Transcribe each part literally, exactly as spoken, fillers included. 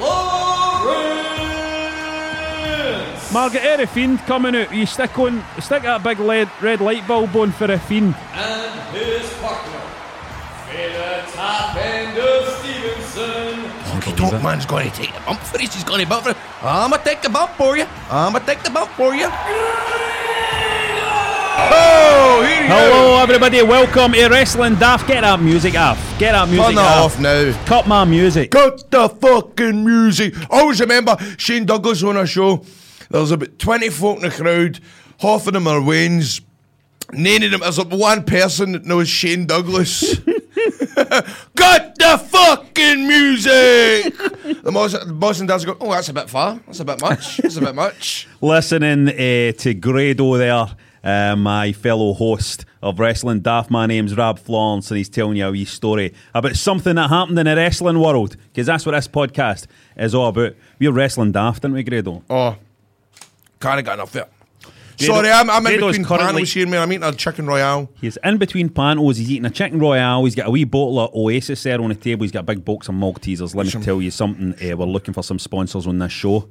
Florence. Margaret, eh, the Fiend coming out. You stick on, stick that big lead, red light bulb on for the Fiend. And his partner, Vader Top End of Stevenson. Honky Tonk Man's going to take the bump for this. He's going to bump for it. I'm going to take the bump for you. I'm going to take the bump for you. Oh, here you Hello, go. Everybody. Welcome to Wrestling Daft. Get that music off. Get that music Turn that off. off now. Cut my music. Cut the fucking music. I always remember Shane Douglas on a show. There's about twenty folk in the crowd. Half of them are Wayne's. None of them. There's one person that knows Shane Douglas. Cut the fucking music. The boss and dad's going, oh, that's a bit far. That's a bit much. That's a bit much. Listening uh, to Grado there. Uh, my fellow host of Wrestling Daft. My name's Rab Florence, and he's telling you a wee story about something that happened in the wrestling world, because that's what this podcast is all about. We're Wrestling Daft, aren't we, Grado? Oh, kind of got enough there. Sorry, I'm, I'm in between panels here, man. I'm eating a chicken royale. He's in between panels. He's eating a chicken royale. He's got a wee bottle of Oasis there on the table. He's got a big box of Maltesers. Let me some. tell you something. Uh, we're looking for some sponsors on this show,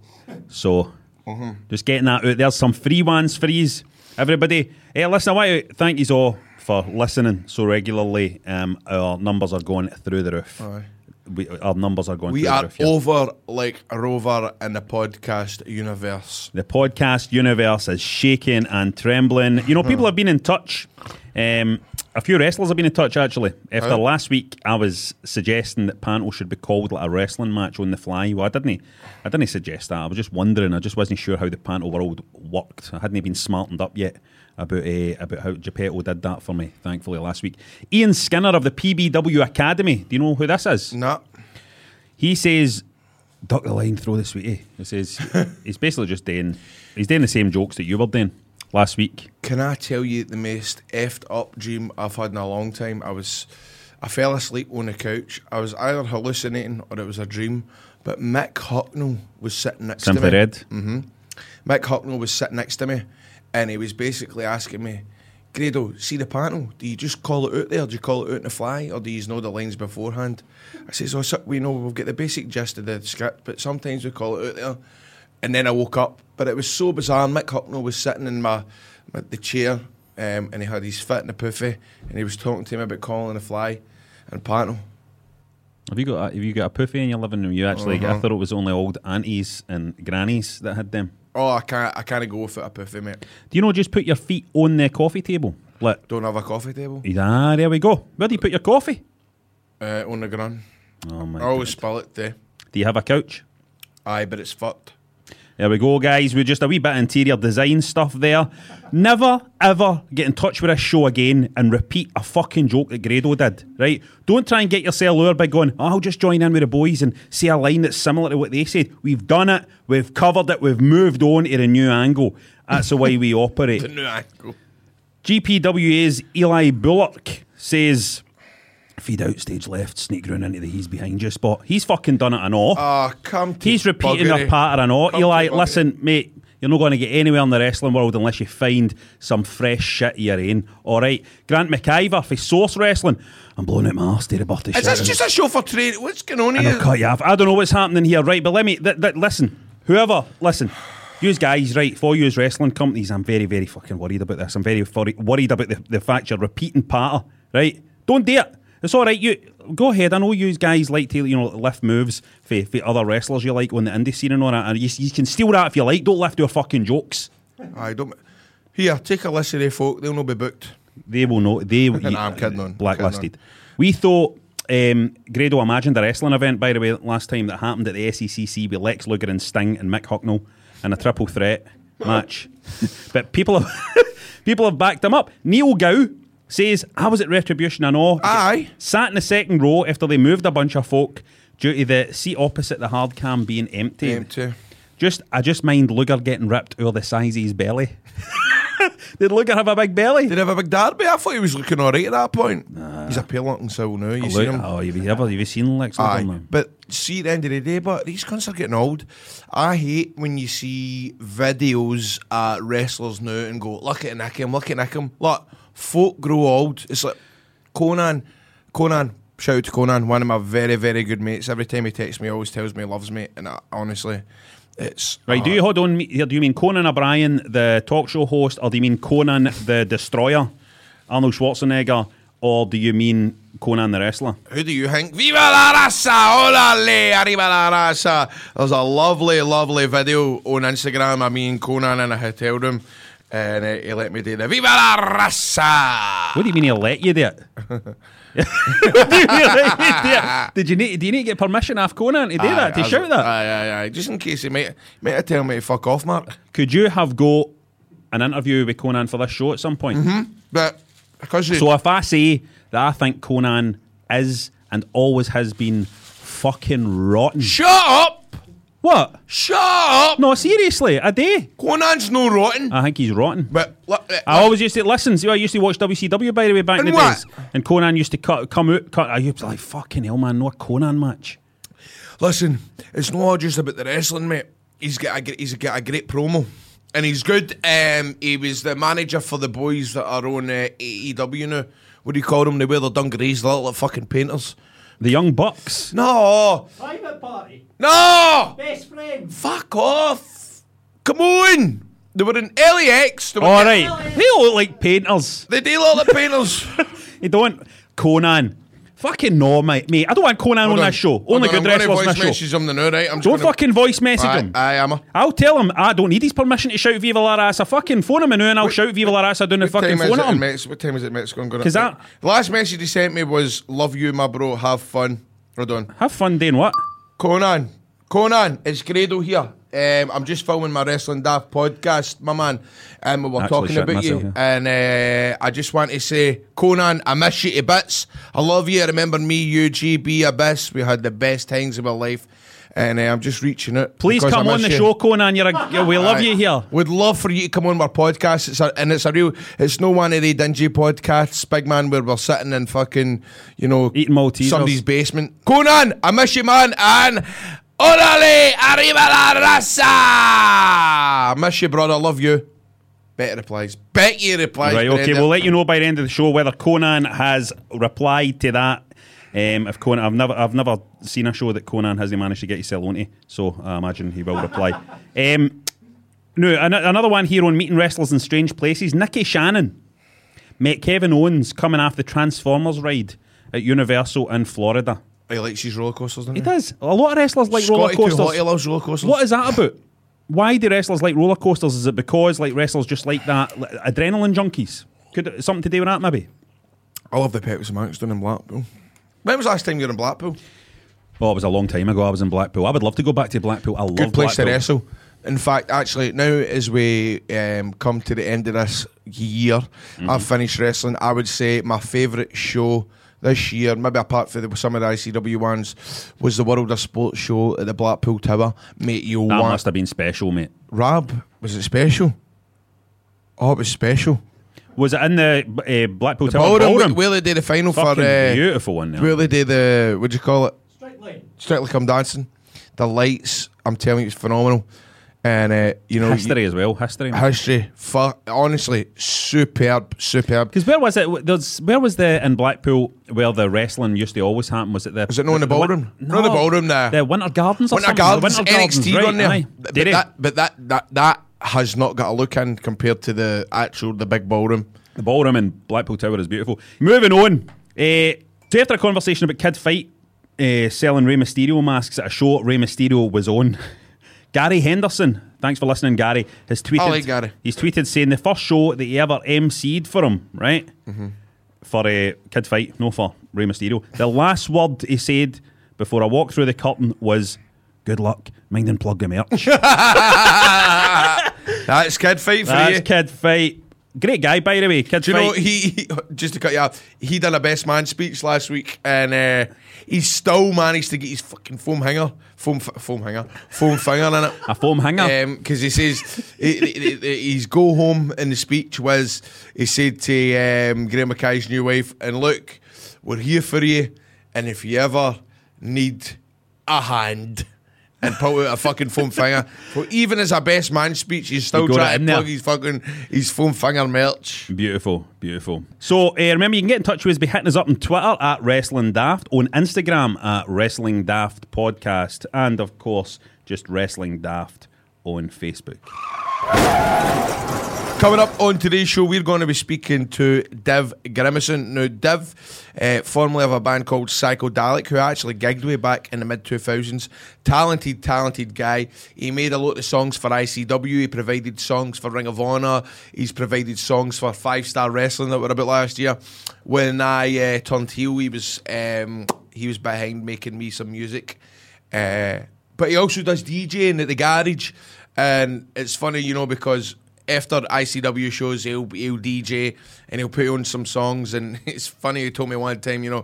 so uh-huh. just getting that out. There's some free ones, freeze. Everybody, hey, listen, I want to thank you all for listening so regularly. Um, our numbers are going through the roof. Aye. We, our numbers are going we through the roof. We are over like a rover in the podcast universe. The podcast universe is shaking and trembling. You know, people have been in touch. Um, a few wrestlers have been in touch, actually. After Aye. last week, I was suggesting that Panto should be called like a wrestling match on the fly. Well, I didn't I didn't suggest that. I was just wondering. I just wasn't sure how the Panto world worked. I hadn't been smartened up yet about uh, about how Geppetto did that for me, thankfully, last week. Ian Skinner of the P B W Academy. Do you know who this is? No. He says, duck the line, throw the sweetie. He says, he's basically just doing, he's doing the same jokes that you were doing last week. Can I tell you the most effed up dream I've had in a long time? I was, I fell asleep on the couch. I was either hallucinating or it was a dream. But Mick Hucknall was sitting next Simply to me. Simply Red. Mm-hmm. Mick Hucknall was sitting next to me, and he was basically asking me, Grado, see the panel? Do you just call it out there? Do you call it out in the fly? Or do you know the lines beforehand? I says, oh, so we know we've got the basic gist of the script, but sometimes we call it out there. And then I woke up, but it was so bizarre. Mick Hucknall was sitting in my, my the chair, um, and he had his fit in the poofy, and he was talking to him about calling the fly and panel. Have you got a, have you got a poofy in your living room? You actually, uh-huh. I thought it was only old aunties and grannies that had them. Oh, I can't, I can't go without a poofy, mate. Do you know? Just put your feet on the coffee table. Like, don't have a coffee table. Ah, there we go. Where do you put your coffee? Uh, on the ground. Oh my! I always spill it there. Do you have a couch? Aye, but it's fucked. There we go, guys. We're just a wee bit of interior design stuff there. Never, ever get in touch with a show again and repeat a fucking joke that Grado did, right? Don't try and get yourself lured by going, oh, I'll just join in with the boys and say a line that's similar to what they said. We've done it. We've covered it. We've moved on to the new angle. That's the way we operate. The new angle. G P W A's Eli Bullock says, feed out stage left, sneak round into the he's behind you spot. He's fucking done it and all. Ah, oh, come to He's repeating buggery. a pattern and all. Come Eli, listen, mate, you're not going to get anywhere in the wrestling world unless you find some fresh shit you're in. All right. Grant McIver for Source Wrestling. I'm blowing out my arse to the birthday shit. Is this just a show for trade? What's going on here? I'll cut you off. I don't know what's happening here, right? But let me, th- th- listen, whoever, listen. You guys, right, for you as wrestling companies, I'm very, very fucking worried about this. I'm very furry- worried about the, the fact you're repeating pattern, right? Don't do it. It's all right, you go ahead. I know you guys like to, you know, lift moves for, for other wrestlers you like on the indie scene and all that. And you, you can steal that if you like. Don't lift your fucking jokes. I don't. Here, take a list of the folk. They'll not be booked. They will not. They will. Nah, I'm kidding on. Blacklisted. Kidding on. We thought um, Grado imagined a wrestling event. By the way, last time that happened at the S E C C with Lex Luger and Sting and Mick Hucknall in a triple threat match. But people have people have backed him up. Neil Gow says, I was at Retribution and all. Aye. Sat in the second row after they moved a bunch of folk due to the seat opposite the hard cam being empty. Empty. Just I just mind Luger getting ripped over the size of his belly. Did Luger have a big belly? Did he have a big derby? I thought he was looking all right at that point. Nah. He's a pale looking soul now. You oh, seen him? Oh, have you ever have you seen Lex Luger now? But see, at the end of the day, but these cunts are getting old. I hate when you see videos at wrestlers now and go, look at Nick him, look at Nick him. Look, folk grow old. It's like Konnan, Konnan. Shout out to Konnan, one of my very, very good mates. Every time he texts me, he always tells me he loves me. And I, honestly, it's... Right, uh, do you hold on here? Do you mean Conan O'Brien, the talk show host, or do you mean Conan the Destroyer, Arnold Schwarzenegger, or do you mean Conan the Wrestler? Who do you think? Viva la raza! Olale! Arriba la raza! There's a lovely, lovely video on Instagram of me and Conan in a hotel room. And uh, he let me do the Viva la raza! What do you mean he let you do it? Did you need? Do you need to get permission off Konnan to do aye, that? To aye, shout that? Aye, aye, aye. Just in case he might, might tell me to fuck off, Mark. Could you have got an interview with Konnan for this show at some point? Mm-hmm. But because you... so if I say that I think Konnan is and always has been fucking rotten. Shut up! What? Shut up! No, seriously, I do. Conan's no rotten. I think he's rotten. But look, look, I always used to listen. See, I used to watch W C W by the way back in the what? days, and Konnan used to cut, come out. Cut, I was like, "Fucking hell, man! No Konnan match." Listen, it's not just about the wrestling, mate. He's got a he's got a great promo, and he's good. Um, he was the manager for the boys that are on uh, A E W now. What do you call them? They wear their dungarees, they look like fucking painters. The Young Bucks. No. Private Party. No. Best Friend. Fuck off. Come on. They were in L A X. All right. L A X. They look like painters. They do look like painters. You don't. Konnan. Fucking no, mate. Mate, I don't want Konnan on, on this show. Only good wrestlers on this show. Message him now, right? I'm don't gonna... fucking voice message aye, him. I am. I'll tell him I don't need his permission to shout Viva la Raza. Fucking phone him now and I'll what, shout Viva la Raza down the fucking phone at him. Mex- what time is it in Mexico? I'm gonna that... The last message he sent me was, love you, my bro. Have fun. Hold on. Have fun doing what? Konnan. Konnan, it's Grado here. Um, I'm just filming my Wrestling Daft podcast, my man. And um, we were Actually talking about myself, you. Yeah. And uh, I just want to say, Konnan, I miss you to bits. I love you. I remember me, you, G B, Abyss. We had the best times of our life. And uh, I'm just reaching out. Please come on the you. show, Konnan. You're a, we love right. you here. We'd love for you to come on our podcast. It's a, and it's a real, it's no one of the dingy podcasts, big man, where we're sitting in fucking, you know, eating Maltesers. Somebody's basement. Konnan, I miss you, man. And... Orale, arriba la raza! Miss you, brother. Love you. Bet replies. Bet you replies. Right, okay. We'll let you know by the end of the show whether Konnan has replied to that. Um, if Konnan, I've never, I've never seen a show that Konnan hasn't managed to get himself onto, so I imagine he will reply. um, no, an- another one here on meeting wrestlers in strange places. Nikki Shannon met Kevin Owens coming off the Transformers ride at Universal in Florida. He likes his roller coasters, doesn't he? He does. A lot of wrestlers like Scotty roller coasters. Scotty loves roller coasters. What is that about? Why do wrestlers like roller coasters? Is it because like wrestlers just like that, like adrenaline junkies? Could it, something to do with that maybe? I love the Peps and Monks down in Blackpool. When was the last time you were in Blackpool? Oh, it was a long time ago. I was in Blackpool. I would love to go back to Blackpool. I love Blackpool. Good place Blackpool. to wrestle. In fact, actually, now as we um, come to the end of this year, mm-hmm. I've finished wrestling. I would say my favourite show this year, maybe apart from the, some of the I C W ones, was the World of Sports show at the Blackpool Tower. Mate, you That want... must have been special, mate. Rab, was it special? Oh, it was special. Was it in the uh, Blackpool the Tower ballroom? ballroom? Where they did the final Fucking for... Uh, beautiful one. There. Where they did the... What do you call it? Strictly. Strictly Come Dancing. The lights, I'm telling you, it's phenomenal. And, uh, you know... History you, as well. History. Man. History. Fu- honestly, superb, superb. Because where was it? There's, where was the... In Blackpool, where the wrestling used to always happen, was it the... Was it not in the ballroom? No. Not in the ballroom, there. The Winter Gardens or Winter something? Gardens, Winter Gardens, N X T right, run there. Aye. But, but, that, but that, that, that has not got a look in compared to the actual, the big ballroom. The ballroom in Blackpool Tower is beautiful. Moving on. Uh, so after a conversation about Kid Fight uh, selling Rey Mysterio masks at a show Rey Mysterio was on... Gary Henderson, thanks for listening, Gary, has tweeted. I like Gary. He's tweeted saying the first show that he ever emceed for him, right? Mm-hmm. For uh, Kid Fight, no, for Rey Mysterio. The last word he said before I walked through the curtain was, "Good luck, mind and plug the merch." That's Kid Fight for That's you. That's Kid Fight. Great guy, by the way. Kid Do you Fight. know, he, he, just to cut you off, he did a best man speech last week, and uh, he still managed to get his fucking foam hanger, foam foam hanger, foam finger in it. A foam hanger? Because um, he says, he, his go home in the speech was, he said to um, Graham Mackay's new wife, and look, we're here for you, and if you ever need a hand... and pull out a fucking foam finger. Well, even as a best man speech, he's still he trying to plug there. his fucking his foam finger merch. Beautiful, beautiful. So uh, remember, you can get in touch with us by hitting us up on Twitter at Wrestling Daft, on Instagram at Wrestling Daft Podcast, and of course, just Wrestling Daft on Facebook. Coming up on today's show, we're going to be speaking to Dev Grimison. Now, Dev, uh, formerly of a band called Psyko Dalek, who I actually gigged way back in the mid two thousands. Talented, talented guy. He made a lot of songs for I C W. He provided songs for Ring of Honor. He's provided songs for Five Star Wrestling that were about last year. When I uh, turned heel, he was um, he was behind making me some music. Uh, but he also does DJing at the garage. And it's funny, you know, because... after I C W shows, he'll, he'll D J and he'll put on some songs. And it's funny, he told me one time, you know,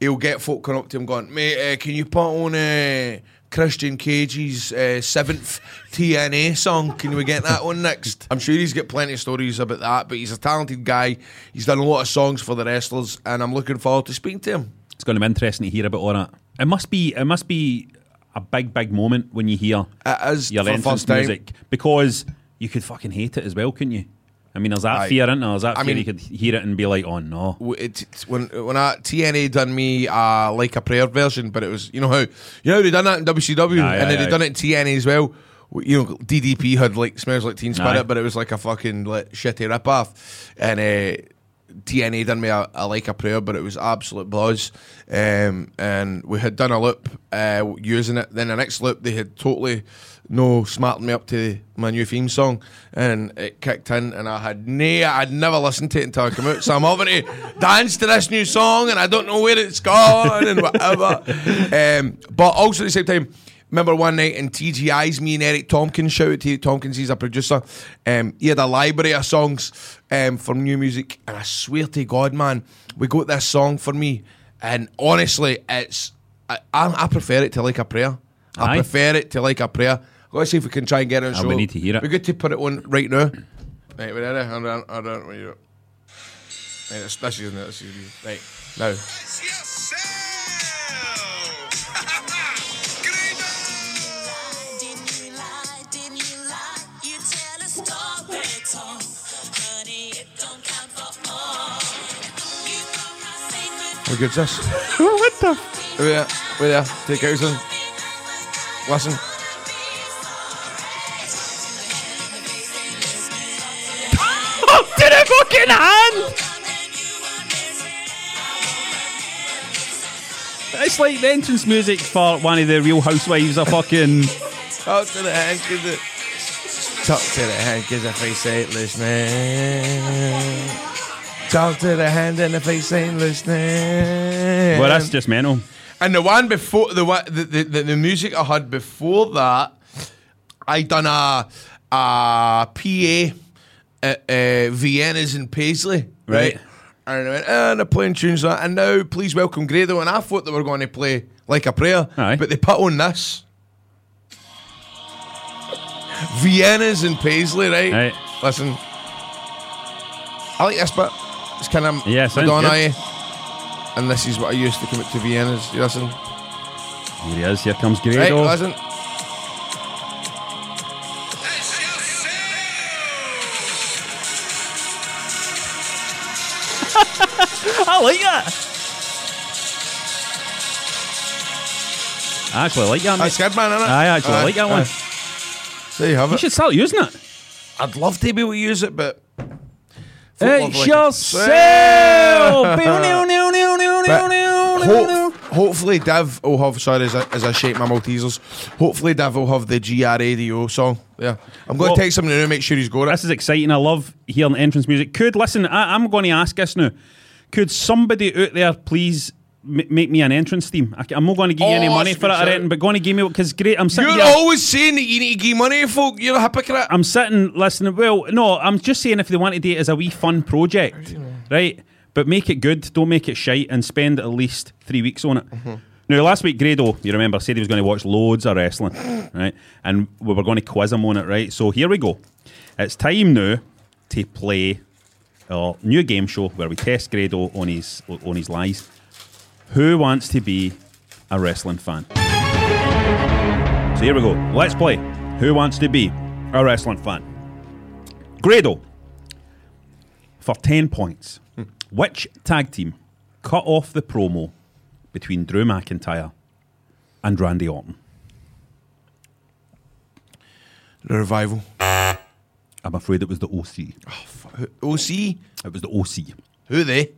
he'll get folk coming up to him going, mate, uh, can you put on uh, Christian Cage's uh, seventh T N A song? Can we get that one next? I'm sure he's got plenty of stories about that, but he's a talented guy. He's done a lot of songs for the wrestlers, and I'm looking forward to speaking to him. It's going to be interesting to hear about all that. It must be, it must be a big, big moment when you hear it your entrance music. Because... you could fucking hate it as well, couldn't you? I mean, there's that Aye. fear, isn't there? There's that I fear mean, you could hear it and be like, oh, no. It, it, when when I, T N A done me uh, like a prayer version, but it was, you know how, you know how they done that in W C W, nah, and yeah, then yeah. they done it in T N A as well. You know, D D P had like, Smells Like Teen Spirit, nah. but it was like a fucking like, shitty rip-off. And uh, T N A done me a, a like a prayer, but it was absolute buzz. Um, and we had done a loop uh, using it. Then the next loop, they had totally... no smarting me up to my new theme song, and it kicked in, and I had nay, I'd never listened to it until I came out. So I'm having to dance to this new song, and I don't know where it's gone and whatever. Um, but also at the same time, remember one night in T G I's, me and Eric Tompkins, shout out to Eric Tompkins, he's a producer. Um, he had a library of songs um, for new music, and I swear to God, man, we got this song for me, and honestly, it's I, I, I prefer it to Like a Prayer. I Aye. prefer it to Like a Prayer. Let's see if we can try and get it on show. We need to hear it. We're good to put it on right now. Right, we're ready. I don't, I don't know. Right, this isn't it. This isn't it. Right, now. It's yourself. Why didn't you lie? Didn't you lie? You tell a story, Tom. Honey, it don't count for all. You know my secret. How good's this? What the? We're there. We're there. Take it out, son. Listen. Fucking hand! It's like the entrance music for one of the Real Housewives of fucking. Talk to the hand, cause it. Talk to the hand, cause the face ain't listening. Talk to the hand, and the face ain't listening. Well, that's just mental. And the one before the one, the, the, the, the music I heard before that, I done a a P A. At uh, Vienna's in Paisley, right? right? And I went, oh, and they're playing tunes like, and now please welcome Grado. And I thought they were going to play Like a Prayer, Aye. but they put on this. Vienna's in Paisley, right? Aye. Listen, I like this bit. It's kind of yeah, Madonna-y. And this is what I used to come up to Vienna's. You listen. Here he is. Here comes Grado. Right, listen. I like that. I actually like that. That's good, man, isn't it? I actually uh, like that uh, one. So you have you it. You should start using it. I'd love to be able to use it, but it's yourself. ho- hopefully, Dev will have. Sorry, as I, as I shake my Maltesers. Hopefully, Dev will have the G R A D O song. Yeah, I'm going well, to take something now. Make sure he's got it. This is exciting. I love hearing entrance music. Could listen. I, I'm going to ask this now. Could somebody out there please M- make me an entrance theme. I, I'm not going to give oh, you any money for it or anything, but going to give me because great. I'm sitting. You're here, always saying that you need to give money, folk. You're a hypocrite. I'm sitting listening. Well, no, I'm just saying if they want to do it as a wee fun project, right? But make it good. Don't make it shite, and spend at least three weeks on it. Mm-hmm. Now, last week, Grado, you remember, said he was going to watch loads of wrestling, right? And we were going to quiz him on it, right? So here we go. It's time now to play our new game show where we test Grado on his on his lies. Who wants to be a wrestling fan? So here we go. Let's play. Who wants to be a wrestling fan? Grado, for ten points, hmm. which tag team cut off the promo between Drew McIntyre and Randy Orton? The Revival. I'm afraid it was the O C. Oh, fuck. O C? It was the O C. Who they?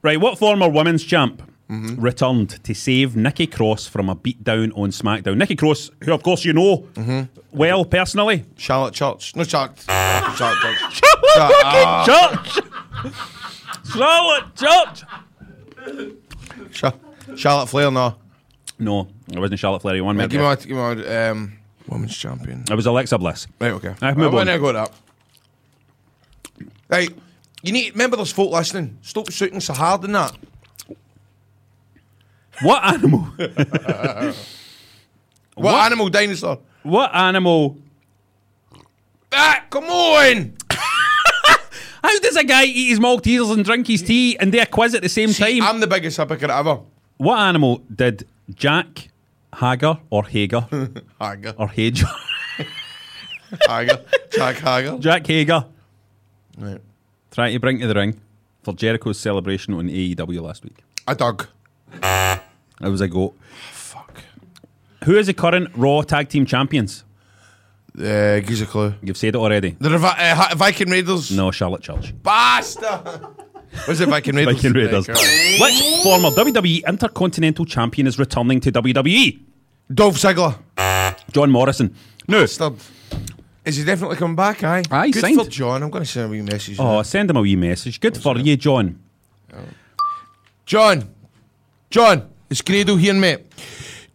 Right, what former women's champ mm-hmm. returned to save Nikki Cross from a beatdown on SmackDown? Nikki Cross, who of course you know mm-hmm. well personally. Charlotte Church. No, Charlotte. Charlotte Church. Charlotte fucking Church. Charlotte Church. Char- Charlotte Flair, no. No, it wasn't Charlotte Flair. You won, mate. Give me give me my um, women's champion. It was Alexa Bliss. Right, okay. I move on. I go that. Right. You need remember there's folk listening. Stop shooting so hard in that. What animal? what, what animal dinosaur? What animal? Ah, come on! How does a guy eat his Maltesers and drink his tea and do a quiz at the same See, time? I'm the biggest hypocrite ever. What animal did Jack Hager or Hager? Hager. Or Hager? Hager. Jack Hager. Jack Hager. Right. Trying to bring to the ring for Jericho's celebration on A E W last week. A dog. That was a goat. Fuck. Who is the current Raw Tag Team Champions? Uh, gives a clue. You've said it already. The Revi- uh, Viking Raiders? No, Charlotte Church. Bastard! Was it Viking Raiders? Viking Raiders. Which former W W E Intercontinental Champion is returning to W W E? Dolph Ziggler. John Morrison. No. Bastard. Is he definitely coming back? Aye. Aye, good signed. For John. I'm going to send him a wee message. Oh, now. Send him a wee message. Good What's for that? You, John. Oh. John. John. It's Grado here, mate.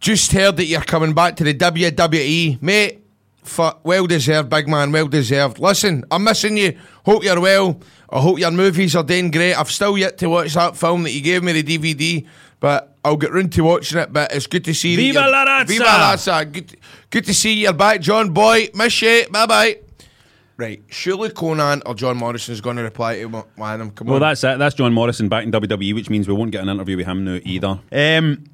Just heard that you're coming back to the W W E. Mate, for well deserved, big man. Well deserved. Listen, I'm missing you. Hope you're well. I hope your movies are doing great. I've still yet to watch that film that you gave me, the D V D, but I'll get round to watching it, but it's good to see you. Viva la Razza! Viva la Razza! Good, good to see you're back, John boy. Miss you. Bye bye. Right, surely Konnan or John Morrison is going to reply to one of them. Come well, on. Well, that's it. That's John Morrison back in W W E, which means we won't get an interview with him now either. Um,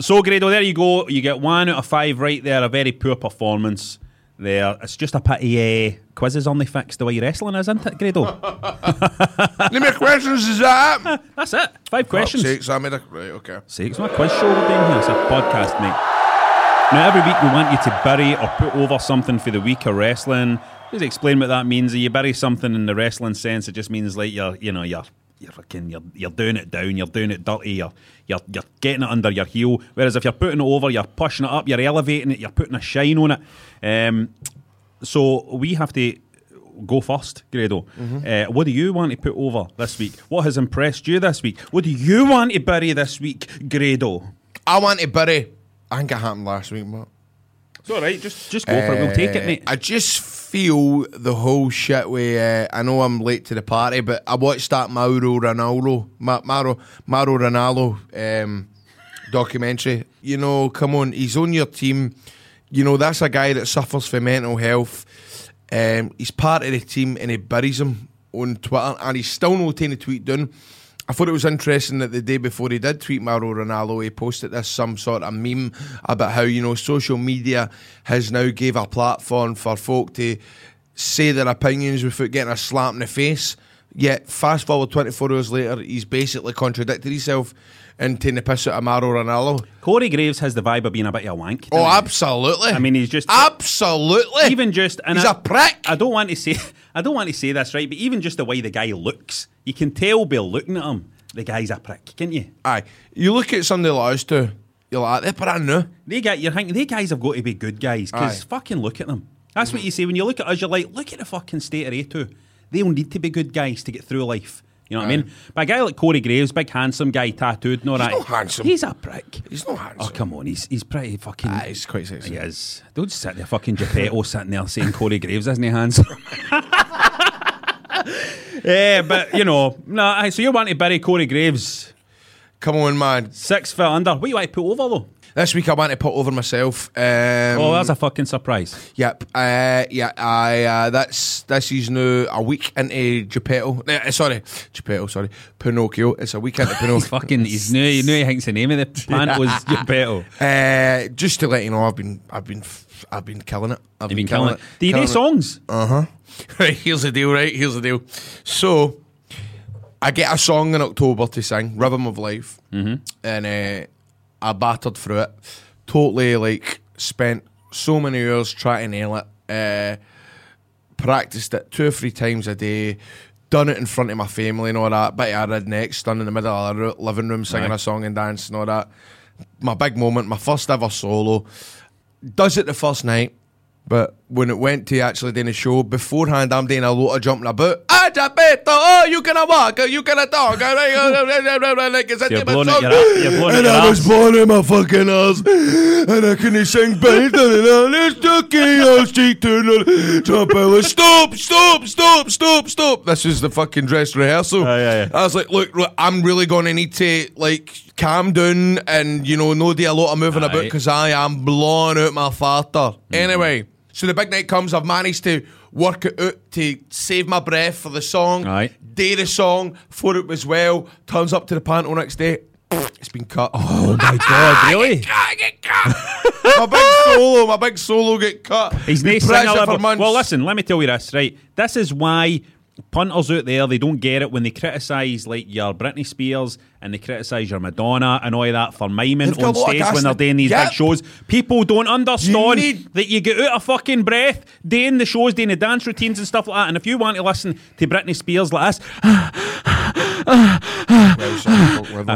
so, Grado, there you go. You get one out of five right there. A very poor performance there. It's just a pity. Uh, quizzes only fix the way wrestling is, isn't it, Grado? How many questions is that? That's it. Five oh, questions. Six, I made a... Right, okay. Six, my quiz show we're doing here. It's a podcast, mate. Now, every week we want you to bury or put over something for the week of wrestling. Just explain what that means. If you bury something in the wrestling sense, it just means, like, you're, you know, you're... You're fucking, you're, you're doing it down, you're doing it dirty, you're, you're you're getting it under your heel. Whereas if you're putting it over, you're pushing it up, you're elevating it, you're putting a shine on it. Um, so we have to go first, Grado. Mm-hmm. Uh, what do you want to put over this week? What has impressed you this week? What do you want to bury this week, Grado? I want to bury, I think it happened last week, Mark. It's all right, just, just go uh, for it, we'll take it, mate. I just feel the whole shit with, uh, I know I'm late to the party, but I watched that Mauro Ranallo, Ma- Mauro, Mauro Ranallo um, documentary. You know, come on, he's on your team. You know, that's a guy that suffers from mental health. Um, he's part of the team and he buries him on Twitter and he's still not taking the tweet down. I thought it was interesting that the day before he did tweet Mauro Ranallo, he posted this some sort of meme about how, you know, social media has now gave a platform for folk to say their opinions without getting a slap in the face. Yet, fast forward twenty-four hours later, he's basically contradicted himself and taking the piss out of Mauro Ranallo. Corey Graves has the vibe of being a bit of a wank. Oh, absolutely. He? I mean, he's just... Absolutely. Even just... And he's I, a prick. I don't want to say... I don't want to say this, right, but even just the way the guy looks, you can tell by looking at him, the guy's a prick, can't you? Aye. You look at somebody like us too, you're like, they're brand new. They got, you're thinking, they guys have got to be good guys, because fucking look at them. That's mm. what you say. When you look at us, you're like, look at the fucking state of A two. They'll need to be good guys to get through life. You know what right. I mean? But a guy like Corey Graves, big handsome guy, tattooed, no he's right. He's not handsome. He's a prick. He's not handsome. Oh, come on. He's he's pretty fucking. Ah, he's quite sexy. He is. Don't sit there, fucking Geppetto sitting there saying Corey Graves isn't he handsome. Yeah, but you know, nah, so you're wanting to bury Corey Graves. Come on, man. Six foot under. What do you want to put over, though? This week I want to put over myself. Um, oh, that's a fucking surprise. Yep. Uh, yeah, I, uh, that's, this is now a week into Geppetto. Uh, sorry, Geppetto, sorry. Pinocchio. It's a week into Pinocchio. He's fucking, he's new, you know he thinks the name of the plant was Geppetto. Uh, just to let you know, I've been, I've been, I've been killing it. I've You've been, been killing, killing it. D N A songs. Uh-huh. Right, here's the deal, right? Here's the deal. So, I get a song in October to sing, Rhythm of Life, mm-hmm. and uh, I battered through it. Totally, like, spent so many hours trying to nail it. Uh, practiced it two or three times a day. Done it in front of my family and all that. Bit of a redneck, done in the middle of the living room singing right. a song and dancing and all that. My big moment, my first ever solo. Does it the first night. But when it went to actually doing a show, beforehand I'm doing a lot of jumping about. Ah, Geppetto, oh, you can walk, you can talk. Like it's so you're, blowing your, you're blowing and your I ass. Was born in my fucking ass. And I couldn't sing bass. It's the Stop, stop, stop, stop, stop. This is the fucking dress rehearsal. Uh, yeah, yeah. I was like, look, look, I'm really going to need to, like, calm down and, you know, no do a lot of moving All about because right. I am blowing out my farter. Mm. Anyway. So the big night comes, I've managed to work it out to save my breath for the song, right. day the song, for it was well, turns up to the panto next day, it's been cut. Oh my God, really? I get cut, I get cut. my big solo, my big solo get cut. He's nice for months. Well listen, let me tell you this, right, this is why punters out there, they don't get it when they criticise like your Britney Spears and they criticise your Madonna and all of that for miming on stage when they're doing these yep. big shows. People don't understand you that you get out of fucking breath doing the shows, doing the dance routines and stuff like that. And if you want to listen to Britney Spears like this, I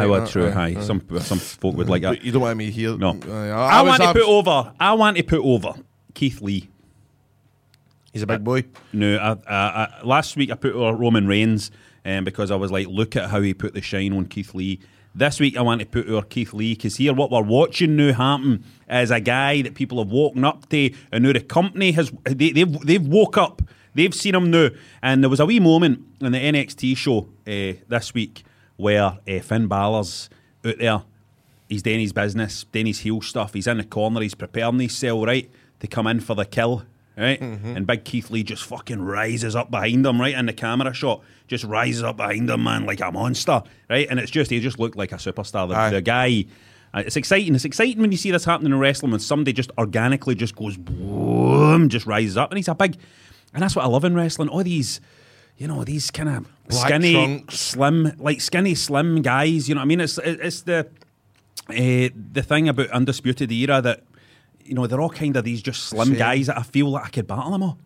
would true. Aye, some some folk would like that. You don't want me here. No, uh, I, I want to put over. I want to put over Keith Lee. He's a big boy. No, I, I, I, last week I put Roman Reigns um, because I was like, look at how he put the shine on Keith Lee. This week I want to put over Keith Lee because here what we're watching now happen is a guy that people have woken up to, and now the company has they, they've they've woke up, they've seen him now. And there was a wee moment in the N X T show uh, this week where uh, Finn Balor's out there, he's doing his business, doing his heel stuff. He's in the corner, he's preparing himself right to come in for the kill. Right, mm-hmm. and big Keith Lee just fucking rises up behind him, right in the camera shot. Just rises up behind him, man, like a monster, right? And it's just he just looked like a superstar. The, the guy, uh, it's exciting. It's exciting when you see this happening in wrestling when somebody just organically just goes boom, just rises up, and he's a big. And that's what I love in wrestling. All these, you know, these kind of skinny, trunks. slim, like skinny, slim guys. You know what I mean? It's it's the uh, the thing about Undisputed Era that. You know, they're all kind of these just slim Same. guys that I feel like I could battle them all.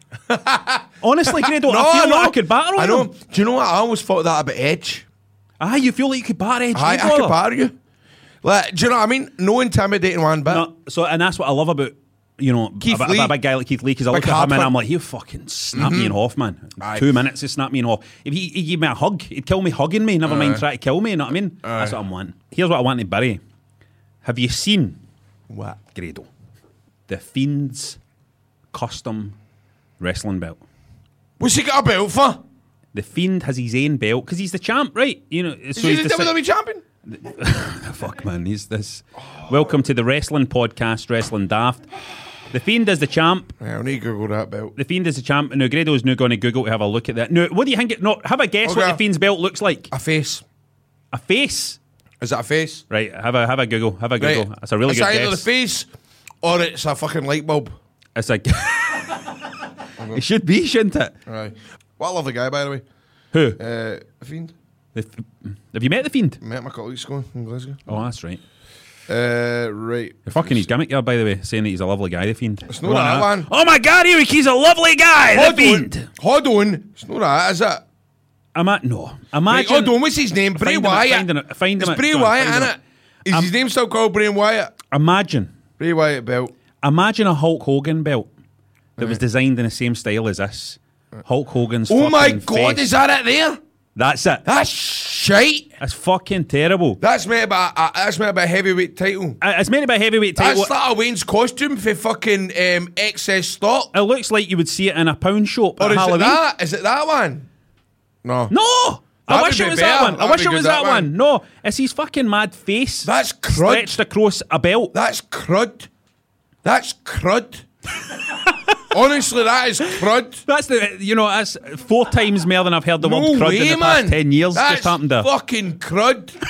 Honestly, Grado, no, I feel I like I could battle I them. Do you know what? I always thought that about Edge. Ah, you feel like you could battle Edge? I, I could battle you. Like, do you know what I mean? No intimidating one bit. No, so, and that's what I love about, you know, Keith about, Lee. about a big guy like Keith Lee, because I look at him and I'm like, he'll fucking snap mm-hmm. me in half, man. Aye. Two minutes to snap me in half. If he, he gave me a hug, he'd kill me hugging me, never Aye. mind try to kill me, you know what I mean? Aye. That's what I'm wanting. Here's what I want to bury. Have you seen what? Grado? The Fiend's custom wrestling belt. What's he got a belt for? The Fiend has his own belt because he's the champ, right? You know, is so he he's the W W E champion? Fuck, man, he's this. Oh. Welcome to the wrestling podcast, Wrestling Daft. The Fiend is the champ. Yeah, I need to Google that belt. The Fiend is the champ. Now, Grado's now going to Google to have a look at that. Now, what do you think? It, no, have a guess okay. what the Fiend's belt looks like. A face. A face? Is that a face? Right, have a have a Google. Have a Google. Right. That's a really it's good guess. It's either the face... Or it's a fucking light bulb. It's like it should be, shouldn't it? Right. What a lovely guy, by the way. Who? Uh, the Fiend. The f- have you met the Fiend? Met my colleagues ago in Glasgow. Oh, that's right. Uh, right. You're fucking his gimmick there, by the way, saying that he's a lovely guy. The Fiend. It's not that, man. Oh my God, Eric, he's a lovely guy. Hold the Fiend. On. Hold on. It's not that, is it? I'm at no. Imagine. Right, hold on. What's his name? Bray Wyatt. Find him. Find him. It's Bray Wyatt, innit? Is his name still called Bray Wyatt? Imagine. Bray Wyatt belt. Imagine a Hulk Hogan belt that right. was designed in the same style as this. Right. Hulk Hogan's. Oh my God, face. Is that it there? That's it. That's shite. That's fucking terrible. That's meant to be a, a, that's meant to be a heavyweight title. Uh, it's meant to be a heavyweight title. That's like a Wayne's costume for fucking um, excess stock. It looks like you would see it in a pound shop or at is Halloween. It that? Is it that one? No. No! That I wish it was better. that one. That'd I wish it was that, that one. one. No, it's his fucking mad face. That's crud. Stretched across a belt. That's crud. That's crud. Honestly, that is crud. That's the, you know, that's four times more than I've heard the no word crud way, in the man. past ten years. That's just happened to fucking crud.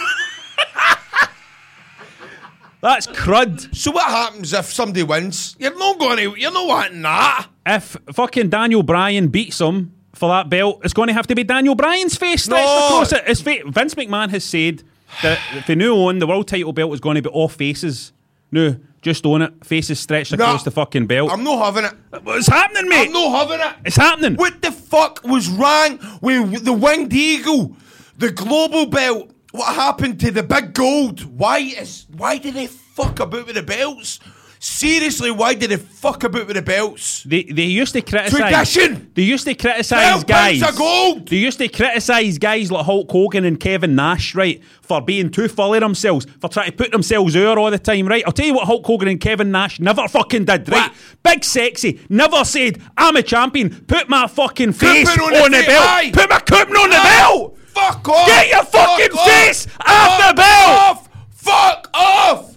That's crud. So what happens if somebody wins? You're not going to, you're not wanting that. If fucking Daniel Bryan beats him for that belt, it's going to have to be Daniel Bryan's face stretched no. across it. It's fa- Vince McMahon has said that if they knew on the world title belt was going to be all faces. No, just own it. Faces stretched nah, across the fucking belt. I'm not having it. It's happening, mate. I'm not having it. It's happening. What the fuck was wrong with the Winged Eagle, the global belt? What happened to the big gold? Why is why did they fuck about with the belts? Seriously, why did they fuck about with the belts? They they used to criticise tradition. They used to criticise guys. Of gold. They used to criticise guys like Hulk Hogan and Kevin Nash, right, for being too full of themselves, for trying to put themselves over all the time, right? I'll tell you what Hulk Hogan and Kevin Nash never fucking did, right? What? Big sexy never said, "I'm a champion. Put my fucking face on, on the, the belt. Aye. Put my coupon on aye. the belt. Fuck off. Get your fucking fuck face off, off fuck the belt. Off. Fuck off."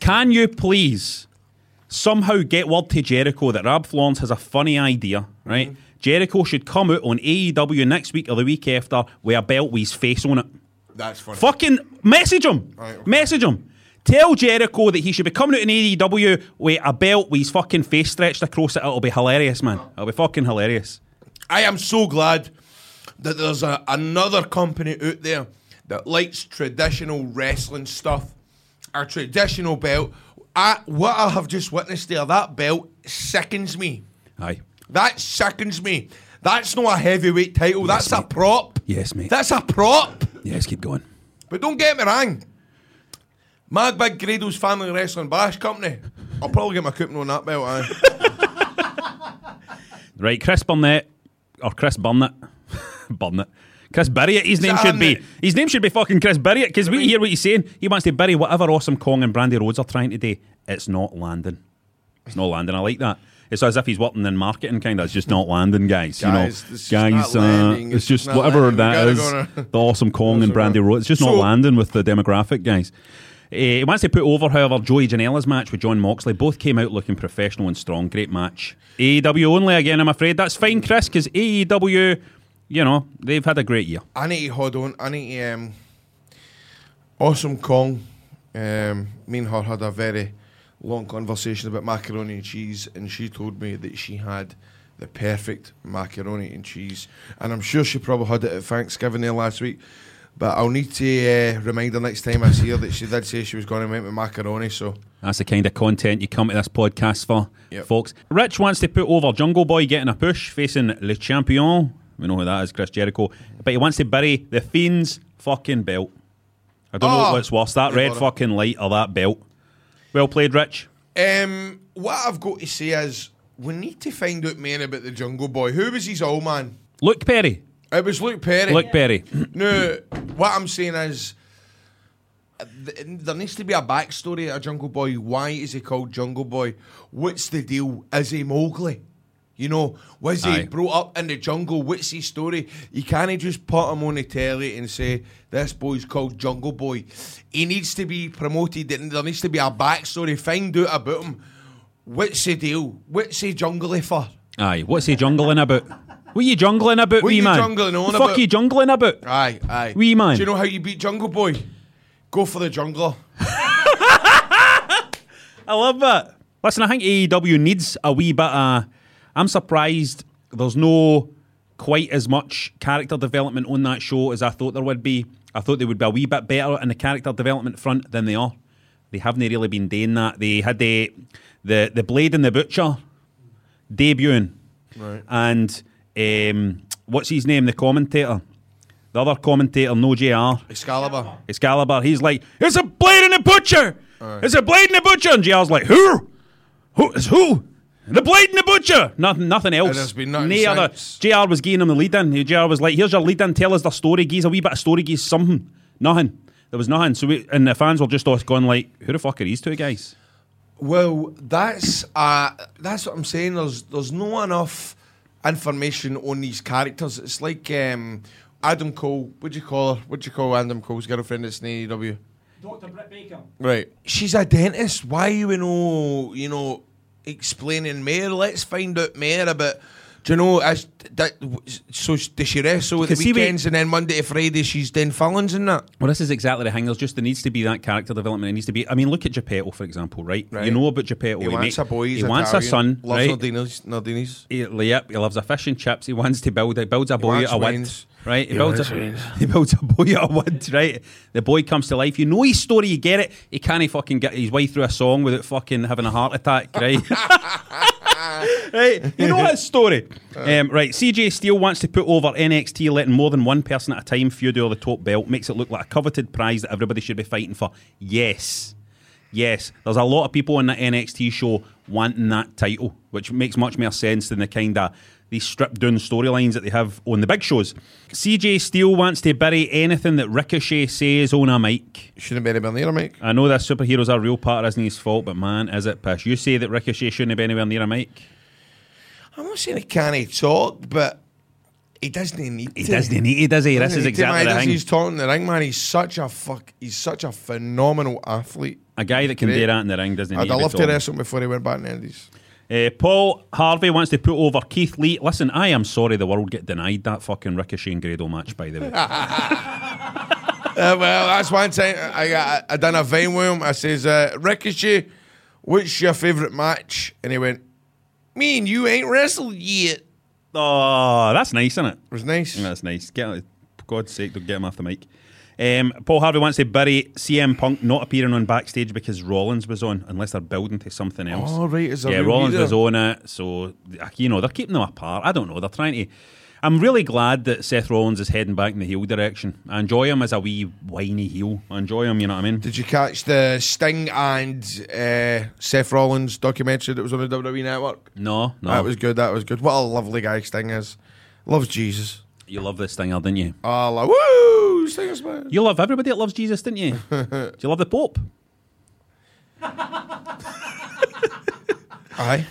Can you please somehow get word to Jericho that Rab Florence has a funny idea, right? Mm-hmm. Jericho should come out on A E W next week or the week after with a belt with his face on it. That's funny. Fucking message him. Right, okay. Message him. Tell Jericho that he should be coming out in A E W with a belt with his fucking face stretched across it. It'll be hilarious, man. It'll be fucking hilarious. I am so glad that there's a, another company out there that likes traditional wrestling stuff. Our traditional belt. I, what I have just witnessed there, that belt sickens me. Aye. That sickens me. That's not a heavyweight title. Yes, that's mate. a prop. Yes, mate. That's a prop. Yes, keep going. But don't get me wrong. Mad Big Grado's Family Wrestling Bash Company. I'll probably get my coupon on that belt, aye. Right, Chris Burnett. Or Chris Burnett. Burnett. Chris Birriott, his name should be. His name should be fucking Chris Birriott, because we hear what he's saying. He wants to bury whatever Awesome Kong and Brandy Rhodes are trying to do. It's not landing. It's not landing. I like that. It's as if he's working in marketing, kind of. It's just not landing, guys. Guys, you know, it's guys, just uh, it's, it's just whatever landing. that is. Go the Awesome Kong and Brandy Rhodes. It's just so, not landing with the demographic, guys. Uh, he wants to put over, however, Joey Janela's match with John Moxley. Both came out looking professional and strong. Great match. A E W only again, I'm afraid. That's fine, Chris, because A E W. You know, they've had a great year. I need to hold on. I need to, um, Awesome Kong. Um, me and her had a very long conversation about macaroni and cheese, and she told me that she had the perfect macaroni and cheese. And I'm sure she probably had it at Thanksgiving there last week. But I'll need to uh, remind her next time I see her that she did say she was going to make me macaroni, so... That's the kind of content you come to this podcast for, yep. folks. Rich wants to put over Jungle Boy getting a push, facing Le Champion... We know who that is, Chris Jericho. But he wants to bury the Fiend's fucking belt. I don't oh, know what's worse, that red fucking light or that belt. Well played, Rich. Um, what I've got to say is, we need to find out more about the Jungle Boy. Who was his old man? Luke Perry. It was Luke Perry. Luke yeah. Perry. No, what I'm saying is, th- there needs to be a backstory of Jungle Boy. Why is he called Jungle Boy? What's the deal? Is he Mowgli? You know, was he Aye. brought up in the jungle? What's his story? You can't just put him on the telly and say, this boy's called Jungle Boy. He needs to be promoted. There needs to be a backstory. Find out about him. What's the deal? What's he jungling for? Aye, what's he jungling about? What are you jungling about, what wee man? What are you jungling on about? What the fuck are you jungling about? Aye, aye. Wee man. Do you know how you beat Jungle Boy? Go for the jungler. I love that. Listen, I think A E W needs a wee bit of... I'm surprised there's no quite as much character development on that show as I thought there would be. I thought they would be a wee bit better in the character development front than they are. They haven't really been doing that. They had the the, the Blade and the Butcher debuting. Right. And um, what's his name, the commentator? The other commentator, no J R. Excalibur. Excalibur. He's like, it's a Blade and the Butcher! Right. It's a Blade and the Butcher! And J R's like, who? Who? It's who? The Blade and the Butcher. Nothing, nothing else. There's been nothing since. J R was giving him the lead in. J R was like, here's your lead in. Tell us the story. Give us a wee bit of story. Give us something. Nothing. There was nothing. So we, and the fans were just all going like, who the fuck are these two guys? Well, that's uh, that's what I'm saying. There's there's no enough information on these characters. It's like um, Adam Cole. What do you call her? What do you call Adam Cole's girlfriend that's in A E W? Doctor Britt Baker. Right. She's a dentist. Why are we no, you know, explaining more? Let's find out more about, do you know, as that, so does she wrestle with the weekends we, and then Monday to Friday she's doing Fallon's and that? Well, this is exactly the thing. There's just, there needs to be that character development. It needs to be, I mean, look at Geppetto, for example, right? right. You know about Geppetto. He, he wants make, a boy, he's He wants Italian, a son, loves right? Nardini's, Nardini's. He, yep, he loves a fish and chips. He wants to build, he builds a boy at a wind. Right, he, yeah, builds a, he builds a boy out of wood, right? The boy comes to life. You know his story, you get it. He can't fucking get his way through a song without fucking having a heart attack, right? Right, you know his story. Um, right, C J Steele wants to put over N X T, letting more than one person at a time feud over the top belt. Makes it look like a coveted prize that everybody should be fighting for. Yes, yes. There's a lot of people on that N X T show wanting that title, which makes much more sense than the kind of these stripped down storylines that they have on the big shows. C J Steele wants to bury anything that Ricochet says on a mic. Shouldn't have been anywhere near a mic. I know that superheroes are a real part, isn't his fault, but man, is it pish. You say that Ricochet shouldn't have been anywhere near a mic. I'm not saying he can't talk, but he doesn't need he to. He doesn't need to, does he? This is exactly the thing. He's talking the ring, man. He's such a fuck. He's such a phenomenal athlete. A guy that can Great. do that in the ring doesn't I'd need to. I'd love to wrestle him before he went back in the Indies. Uh, Paul Harvey wants to put over Keith Lee. Listen, I am sorry the world get denied that fucking Ricochet and Grado match, by the way. uh, well, that's one time I, I, I done a Vine with him. I says, uh, Ricochet, what's your favourite match? And he went, me and you ain't wrestled yet. Oh, that's nice, isn't it? It was nice. Yeah, that's nice. Get, for God's sake, they'll get him off the mic. Um, Paul Harvey wants to bury C M Punk not appearing on Backstage because Rollins was on, unless they're building to something else. Oh, right. Is yeah, Rollins either? was on it, so, you know, they're keeping them apart. I don't know. They're trying to... I'm really glad that Seth Rollins is heading back in the heel direction. I enjoy him as a wee whiny heel. I enjoy him, you know what I mean? Did you catch the Sting and uh, Seth Rollins documentary that was on the W W E Network? No, no. That was good, that was good. What a lovely guy Sting is. Loves Jesus. You love this Stinger, didn't you? Oh, like, woo! Stinger's man. You love everybody that loves Jesus, didn't you? Do you love the Pope? Aye.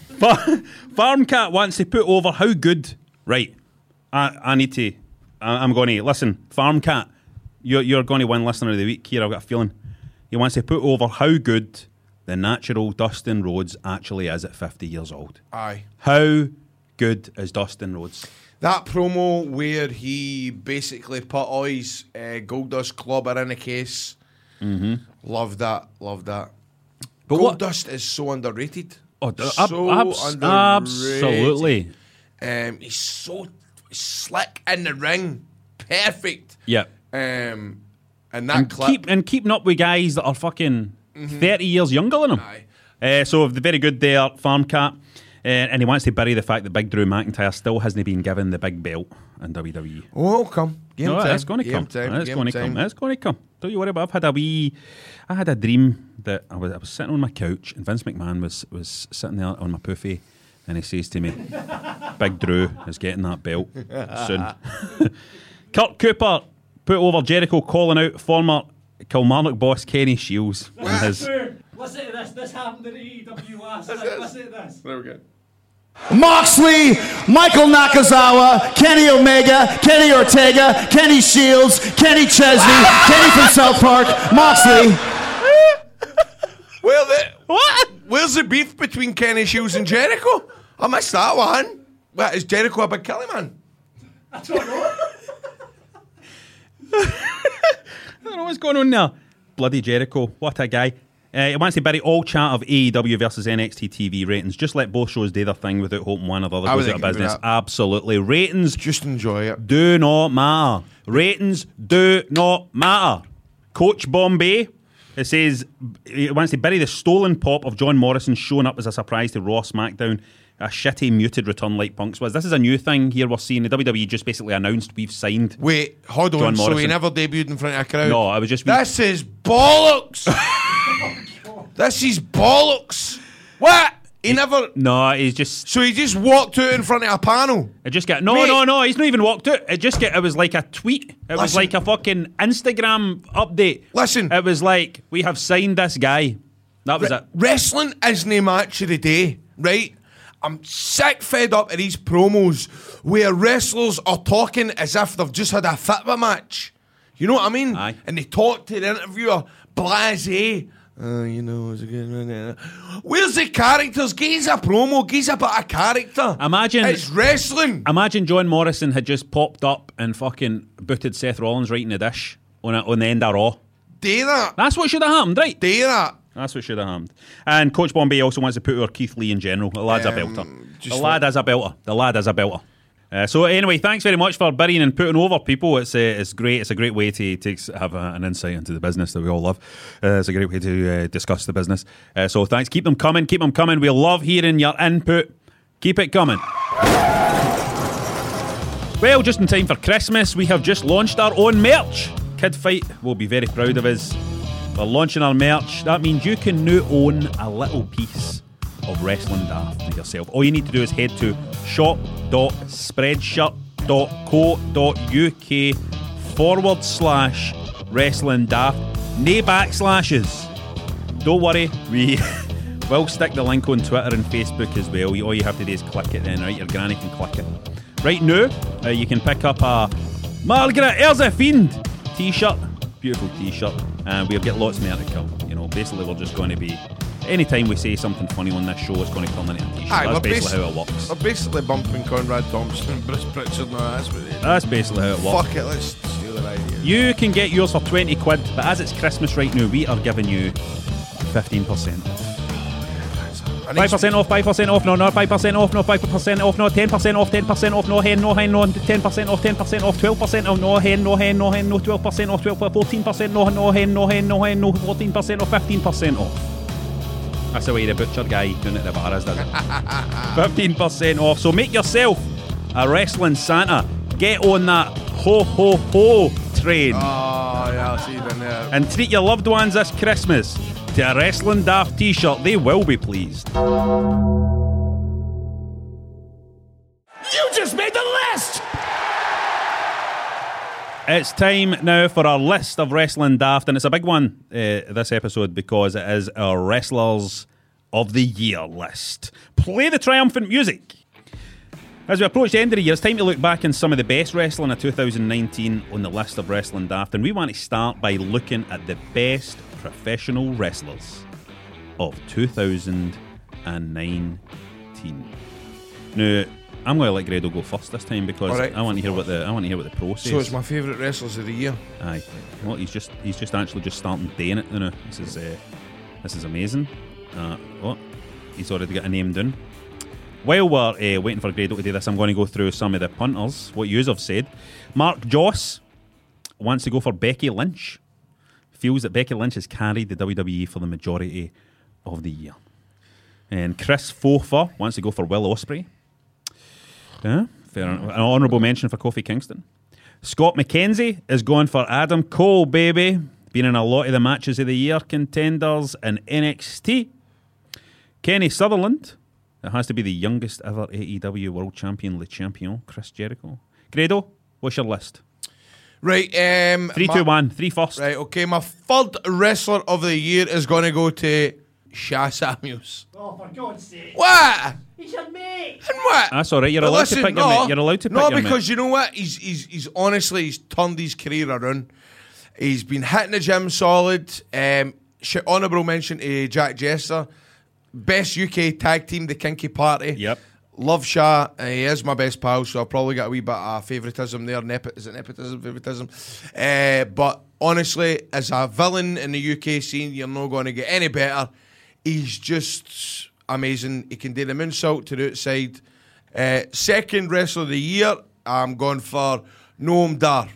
Farm Cat wants to put over how good... Right. I, I need to... I, I'm going to... Listen, Farm Cat, you're, you're going to win Listener of the Week here, I've got a feeling. He wants to put over how good the natural Dustin Rhodes actually is at fifty years old. Aye. How good is Dustin Rhodes? That promo where he basically put all his uh, Goldust clobber in a case. Mm-hmm. Love that, love that. But Goldust is so underrated. Oh, d- so ab- abs- underrated. Absolutely. Um, he's so slick in the ring. Perfect. Yeah. Um, and that and clip. Keep, and keeping up with guys that are fucking mm-hmm. thirty years younger than him. Aye. Uh, so very good there, Farm Cat. Uh, and he wants to bury the fact that big Drew McIntyre still hasn't been given the big belt in W W E. Oh, it'll come. Game no, time. That's going to come. That's going to come. That's going to come. Don't you worry about it. I've had a wee... I had a dream that I was I was sitting on my couch and Vince McMahon was, was sitting there on my poofy and he says to me, big Drew is getting that belt soon. Kurt Cooper put over Jericho calling out former Kilmarnock boss Kenny Shields. And his, listen to this. This happened at A E W last night. Listen to this. There we go. Moxley, Michael Nakazawa, Kenny Omega, Kenny Ortega, Kenny Shields, Kenny Chesney, Kenny from South Park, Moxley. Well, the, what? Where's the beef between Kenny Shields and Jericho? I missed that one. Well, is Jericho a big Kelly man? I don't know. I don't know what's going on there. Bloody Jericho, what a guy. Uh, he wants to bury all chat of A E W versus N X T T V ratings. Just let both shows do their thing without hoping one or the other goes out of business. Absolutely. Ratings. Just enjoy it. Do not matter. Ratings do not matter. Coach Bombay, it says, he wants to bury the stolen pop of John Morrison showing up as a surprise to Raw SmackDown. A shitty muted return like Punk's was. This is a new thing here we're seeing. The W W E just basically announced we've signed. Wait, hold on. John Morrison. So he never debuted in front of a crowd? No, I was just... This we- is bollocks! This is bollocks. What? He, he never... No, he's just... So he just walked out in front of a panel? It just got... No, Mate. no, no, he's not even walked out. It just got... It was like a tweet. It Listen. was like a fucking Instagram update. Listen. It was like, we have signed this guy. That was Re- it. Wrestling isn't a match of the day, right? I'm sick fed up of these promos where wrestlers are talking as if they've just had a F I T B A match. You know what I mean? Aye. And they talk to the interviewer, blasé. Uh, you know, it's a good... Where's the characters? Give us a promo. Give us a bit of character. Imagine it's wrestling. Imagine John Morrison had just popped up and fucking booted Seth Rollins right in the dish on a, on the end of Raw. Do that. That's what should have happened, right? Do that. That's what should have happened. And Coach Bombay also wants to put over Keith Lee in general. The lad's um, a belter. The lad like... is a belter. The lad is a belter. Uh, so anyway, thanks very much for burying and putting over people. It's uh, it's great. It's a great way to, to have a, an insight into the business that we all love. Uh, it's a great way to uh, discuss the business. Uh, so thanks. Keep them coming. Keep them coming. We love hearing your input. Keep it coming. Well, just in time for Christmas, we have just launched our own merch. Kid Fight will be very proud of us. We're launching our merch. That means you can now own a little piece of Wrestling Daft yourself. All you need to do is head to shop.spreadshirt.co.uk forward slash Wrestling Daft. No backslashes. Don't worry, we will stick the link on Twitter and Facebook as well. All you have to do is click it then, right? Your granny can click it. Right now, uh, you can pick up a Margaret, there's a Fiend t-shirt. Beautiful t-shirt. And we'll get lots more to come. You know, basically we're just going to be... Anytime we say something funny on this show, it's going to turn into a t-shirt. Aye, that's basically how it works. We're basically bumping Conrad Thompson and Bruce Pritchard now. That's what they do. That's basically how it works. Fuck it, let's steal it out of here. You can get yours for twenty quid, but as it's Christmas right now, we are giving you fifteen percent off. five percent off, five percent off, no, no, five percent off, no, five percent off, no, ten percent off, ten percent off, no, hen, no, hen, no, ten percent off, ten percent off, twelve percent off, no, hen, no, hen, no, hen, no, twelve percent off, twelve, fourteen percent, no, no, hen, no, hen, no, hen, no, fourteen percent off, fifteen percent off. That's the way the butcher guy doing it at the bar is, does it? fifteen percent off. So make yourself a Wrestling Santa. Get on that ho ho ho train. Oh, yeah, I'll see you then. Yeah. And treat your loved ones this Christmas to a Wrestling Daft t-shirt. They will be pleased. You just made the list! It's time now for our list of Wrestling Daft, and it's a big one uh, this episode because it is our Wrestlers of the Year list. Play the triumphant music. As we approach the end of the year, it's time to look back on some of the best wrestling of two thousand nineteen on the list of Wrestling Daft, and we want to start by looking at the best professional wrestlers of two thousand nineteen. Now, I'm going to let Grado go first this time because right. I want to hear what the I want to hear what the pro says. So it's my favourite wrestlers of the year. Aye, well he's just he's just actually just starting doing it. You know, this is uh, this is amazing. Uh, what? He's already got a name down. While we're uh, waiting for Grado to do this, I'm going to go through some of the punters. What yous have said. Mark Joss wants to go for Becky Lynch. Feels that Becky Lynch has carried the W W E for the majority of the year. And Chris Fofa wants to go for Will Ospreay. Yeah, fair enough. An honourable mention for Kofi Kingston. Scott McKenzie is going for Adam Cole, baby. Been in a lot of the matches of the year contenders in N X T. Kenny Sutherland. It has to be the youngest ever A E W world champion, Le Champion, Chris Jericho. Grado, what's your list? Right. Um, three, my, two, one. Three first. Right, okay. My third wrestler of the year is going to go to Sha Samuels. Oh, for God's sake. What? He's your mate. And what? That's all right. You're allowed listen, to pick no, your mate. You're allowed to pick no, your mate. No, because you know what? He's he's he's honestly he's turned his career around. He's been hitting the gym solid. Um, honourable mention to Jack Jester, best U K tag team, the Kinky Party. Yep. Love Sha. He is my best pal, so I probably got a wee bit of favouritism there. Nep- is it nepotism? Favouritism. Uh, but honestly, as a villain in the U K scene, you're not going to get any better. He's just amazing. He can do the moonsault to the outside. Uh, second wrestler of the year, I'm going for Noam Dar.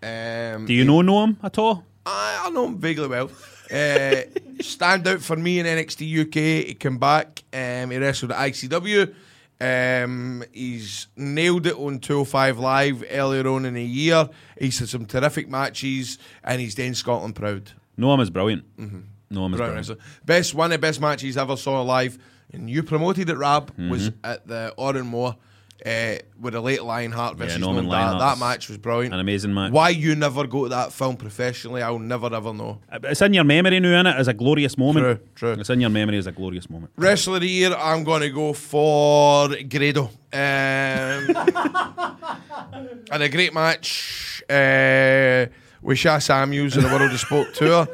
Um, do you he, know Noam at all? I, I know him vaguely well. Uh, stand out for me in N X T U K. He came back. Um, he wrestled at I C W. Um, he's nailed it on two oh five Live earlier on in the year. He's had some terrific matches, and he's done Scotland proud. Noam is brilliant. Mm-hmm. Norman Brown. Best one of the best matches I ever saw live, and you promoted it, Rab, mm-hmm. was at the Oran Moor uh, with the late Lionheart versus yeah, Norman Lionheart. That match was brilliant. An amazing match. Why you never go to that film professionally, I'll never ever know. It's in your memory now, innit? It's a glorious moment. True, true. It's in your memory as a glorious moment. Wrestler of the year, I'm going to go for Grado. Um, and a great match uh, with Sha Samuels in the World of Sport Tour.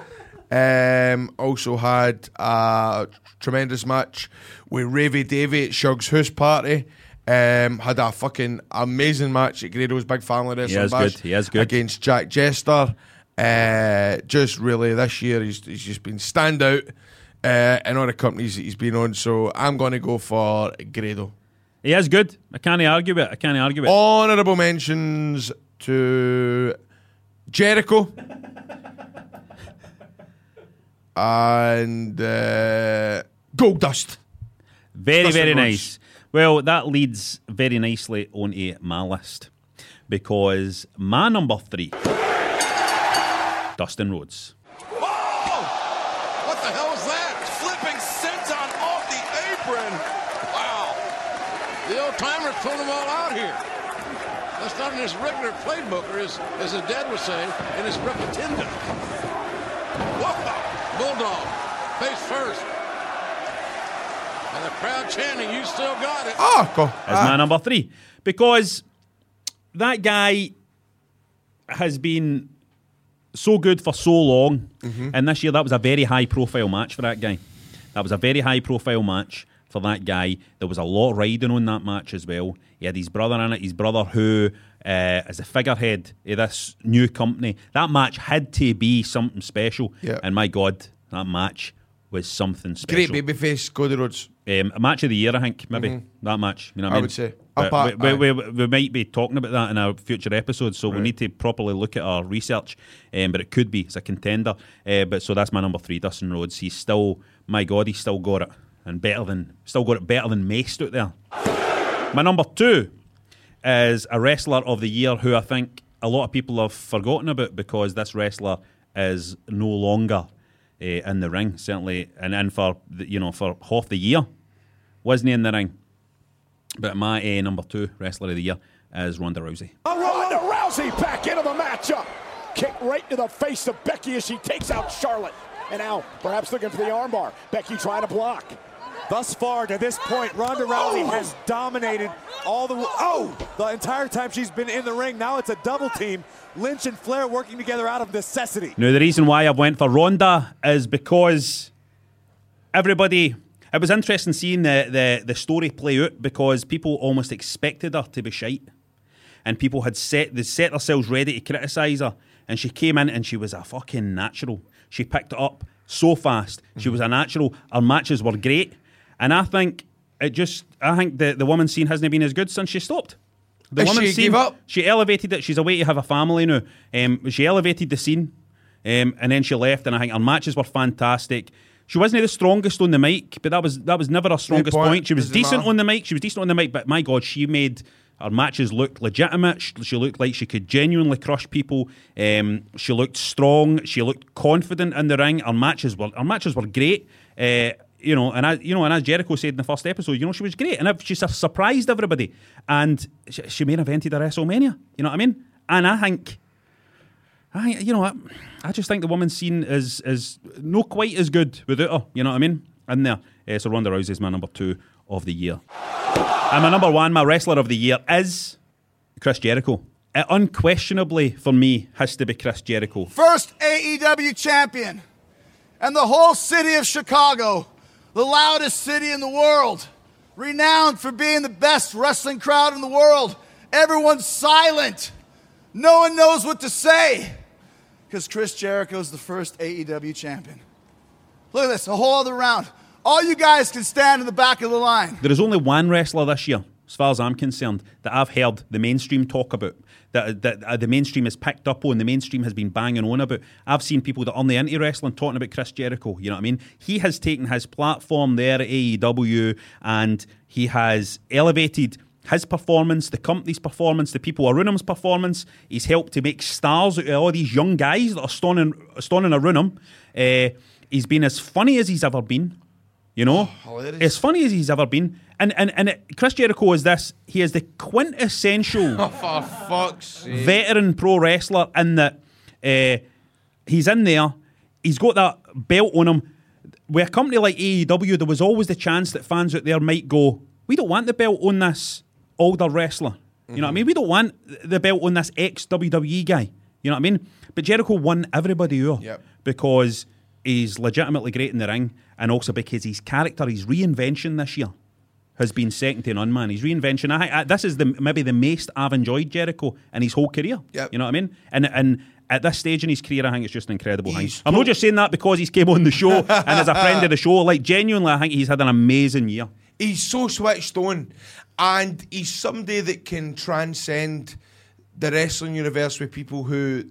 Um, also had a tremendous match with Ravy Davy at Shug's house party. Um, had a fucking amazing match at Grado's Big Family Wrestling Bash. He is good. Against Jack Jester. Uh, just really this year he's, he's just been standout uh, in all the companies that he's been on. So I'm going to go for Grado. He is good. I can't argue with it. I can't argue with it. Honourable mentions to Jericho. And uh, gold dust. Very, dust very nice. Well, that leads very nicely onto my list, because my number three, Dustin Rhodes. Whoa! What the hell was that? Flipping senton off the apron. Wow. The old timer's pulling them all out here. That's not in his regular playbook, or his, as his dad was saying, in his repetenda. What the? Bulldog, face first. And the crowd chanting, you still got it. Oh, cool. That's ah. my number three. Because that guy has been so good for so long. Mm-hmm. And this year, that was a very high-profile match for that guy. That was a very high-profile match for that guy. There was a lot riding on that match as well. He had his brother in it, his brother who uh, is the figurehead of this new company. That match had to be something special. Yeah. And my God, that match was something special. Great babyface, Cody Rhodes. Um, a match of the year, I think, maybe. Mm-hmm. That match. You know what I mean? would say. Apart, we, we, we, we might be talking about that in our future episodes, so right. we need to properly look at our research. Um, but it could be. It's a contender. Uh, but so that's my number three, Dustin Rhodes. He's still, my God, he's still got it. And better than, still got it better than Mace out there. My number two is a wrestler of the year who I think a lot of people have forgotten about, because this wrestler is no longer uh, in the ring, certainly, and in for the, you know for half the year, wasn't he in the ring? But my uh, number two wrestler of the year is Ronda Rousey. Ronda Rousey back into the matchup, kick right to the face of Becky as she takes out Charlotte, and now perhaps looking for the armbar. Becky trying to block. Thus far, to this point, Ronda Rousey oh. has dominated all the oh the entire time she's been in the ring. Now it's a double team. Lynch and Flair working together out of necessity. Now, the reason why I went for Ronda is because everybody... It was interesting seeing the, the, the story play out, because people almost expected her to be shite. And people had set, they set themselves ready to criticise her. And she came in and she was a fucking natural. She picked it up so fast. Mm-hmm. She was a natural. Her matches were great. And I think it just, I think the, the woman's scene hasn't been as good since she stopped. The woman's scene, she gave up. She elevated it. She's away to have a family now. Um, she elevated the scene, um, and then she left. And I think her matches were fantastic. She wasn't the strongest on the mic, but that was that was never her strongest point. point. She was decent matter. on the mic. She was decent on the mic, but my God, she made her matches look legitimate. She looked like she could genuinely crush people. Um, she looked strong. She looked confident in the ring. Her matches were her matches were great. Uh, You know, and I, you know, and as Jericho said in the first episode, you know, she was great, and she surprised everybody, and she, she main evented a WrestleMania. You know what I mean? And I think, I, you know, I, I just think the woman's scene is is not quite as good without her. You know what I mean? In there, uh, so Ronda Rousey is my number two of the year, and my number one, my wrestler of the year, is Chris Jericho. It unquestionably for me has to be Chris Jericho, first A E W champion, and the whole city of Chicago. The loudest city in the world, renowned for being the best wrestling crowd in the world. Everyone's silent. No one knows what to say, because Chris Jericho's the first A E W champion. Look at this, a whole other round. All you guys can stand in the back of the line. There is only one wrestler this year, as far as I'm concerned, that I've heard the mainstream talk about, that, that uh, the mainstream has picked up on, the mainstream has been banging on about. I've seen people that are on the anti-wrestling talking about Chris Jericho, you know what I mean? He has taken his platform there at A E W, and he has elevated his performance, the company's performance, the people around him's performance. He's helped to make stars out of all these young guys that are standing, standing around him. Uh, he's been as funny as he's ever been. You know, oh, as funny as he's ever been. And and, and it, Chris Jericho is this. He is the quintessential oh, for fuck's sake. veteran pro wrestler in that uh, he's in there. He's got that belt on him. With a company like A E W, there was always the chance that fans out there might go, we don't want the belt on this older wrestler. Mm-hmm. You know what I mean? We don't want the belt on this ex-W W E guy. You know what I mean? But Jericho won everybody over yep. because he's legitimately great in the ring, and also because his character, his reinvention this year has been second to none, man. His reinvention, I, I, this is the maybe the most I've enjoyed Jericho in his whole career. Yep. You know what I mean? And and at this stage in his career, I think it's just an incredible he's thing. I'm not just saying that because he's came on the show and as a friend of the show. Like, genuinely, I think he's had an amazing year. He's so switched on, and he's somebody that can transcend the wrestling universe with people who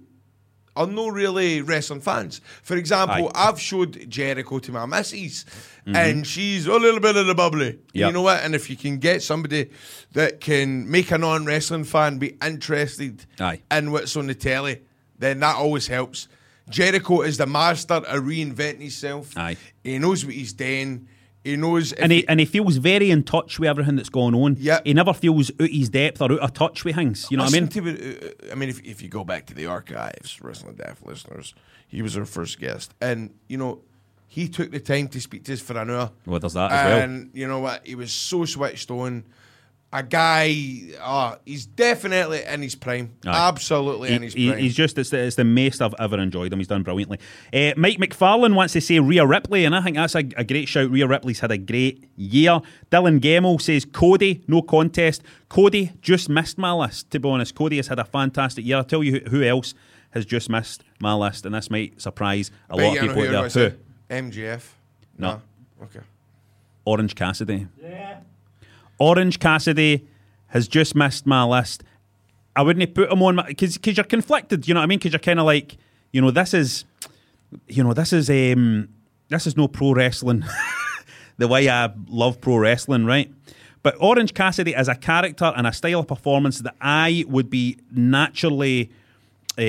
are no really wrestling fans. For example, Aye. I've showed Jericho to my missus, mm-hmm. and she's a little bit of the bubbly. Yep. You know what? And if you can get somebody that can make a non-wrestling fan be interested Aye. in what's on the telly, then that always helps. Jericho is the master of reinventing himself. Aye. He knows what he's doing. He knows... And he, he and he feels very in touch with everything that's going on. Yep. He never feels out his depth or out of touch with things. You know Listen what I mean? To, uh, I mean, if, if you go back to the archives, Wrestling Daft listeners, he was our first guest. And, you know, he took the time to speak to us for an hour. Well, there's that as well. And, you know what? He was so switched on. A guy, oh, he's definitely in his prime. Aye. Absolutely he, in his he, prime. He's just, it's the, it's the most I've ever enjoyed him. He's done brilliantly. Uh, Mike McFarlane wants to say Rhea Ripley, and I think that's a, a great shout. Rhea Ripley's had a great year. Dylan Gemmell says Cody, no contest. Cody just missed my list, to be honest. Cody has had a fantastic year. I'll tell you who else has just missed my list, and this might surprise a lot of people out there. M J F? No. no. Okay. Orange Cassidy. Yeah. Orange Cassidy has just missed my list. I wouldn't put him on my... Because you're conflicted, you know what I mean? Because you're kind of like, you know, this is... You know, this is... um, This is no pro wrestling. The way I love pro wrestling, right? But Orange Cassidy is a character and a style of performance that I would be naturally... Uh,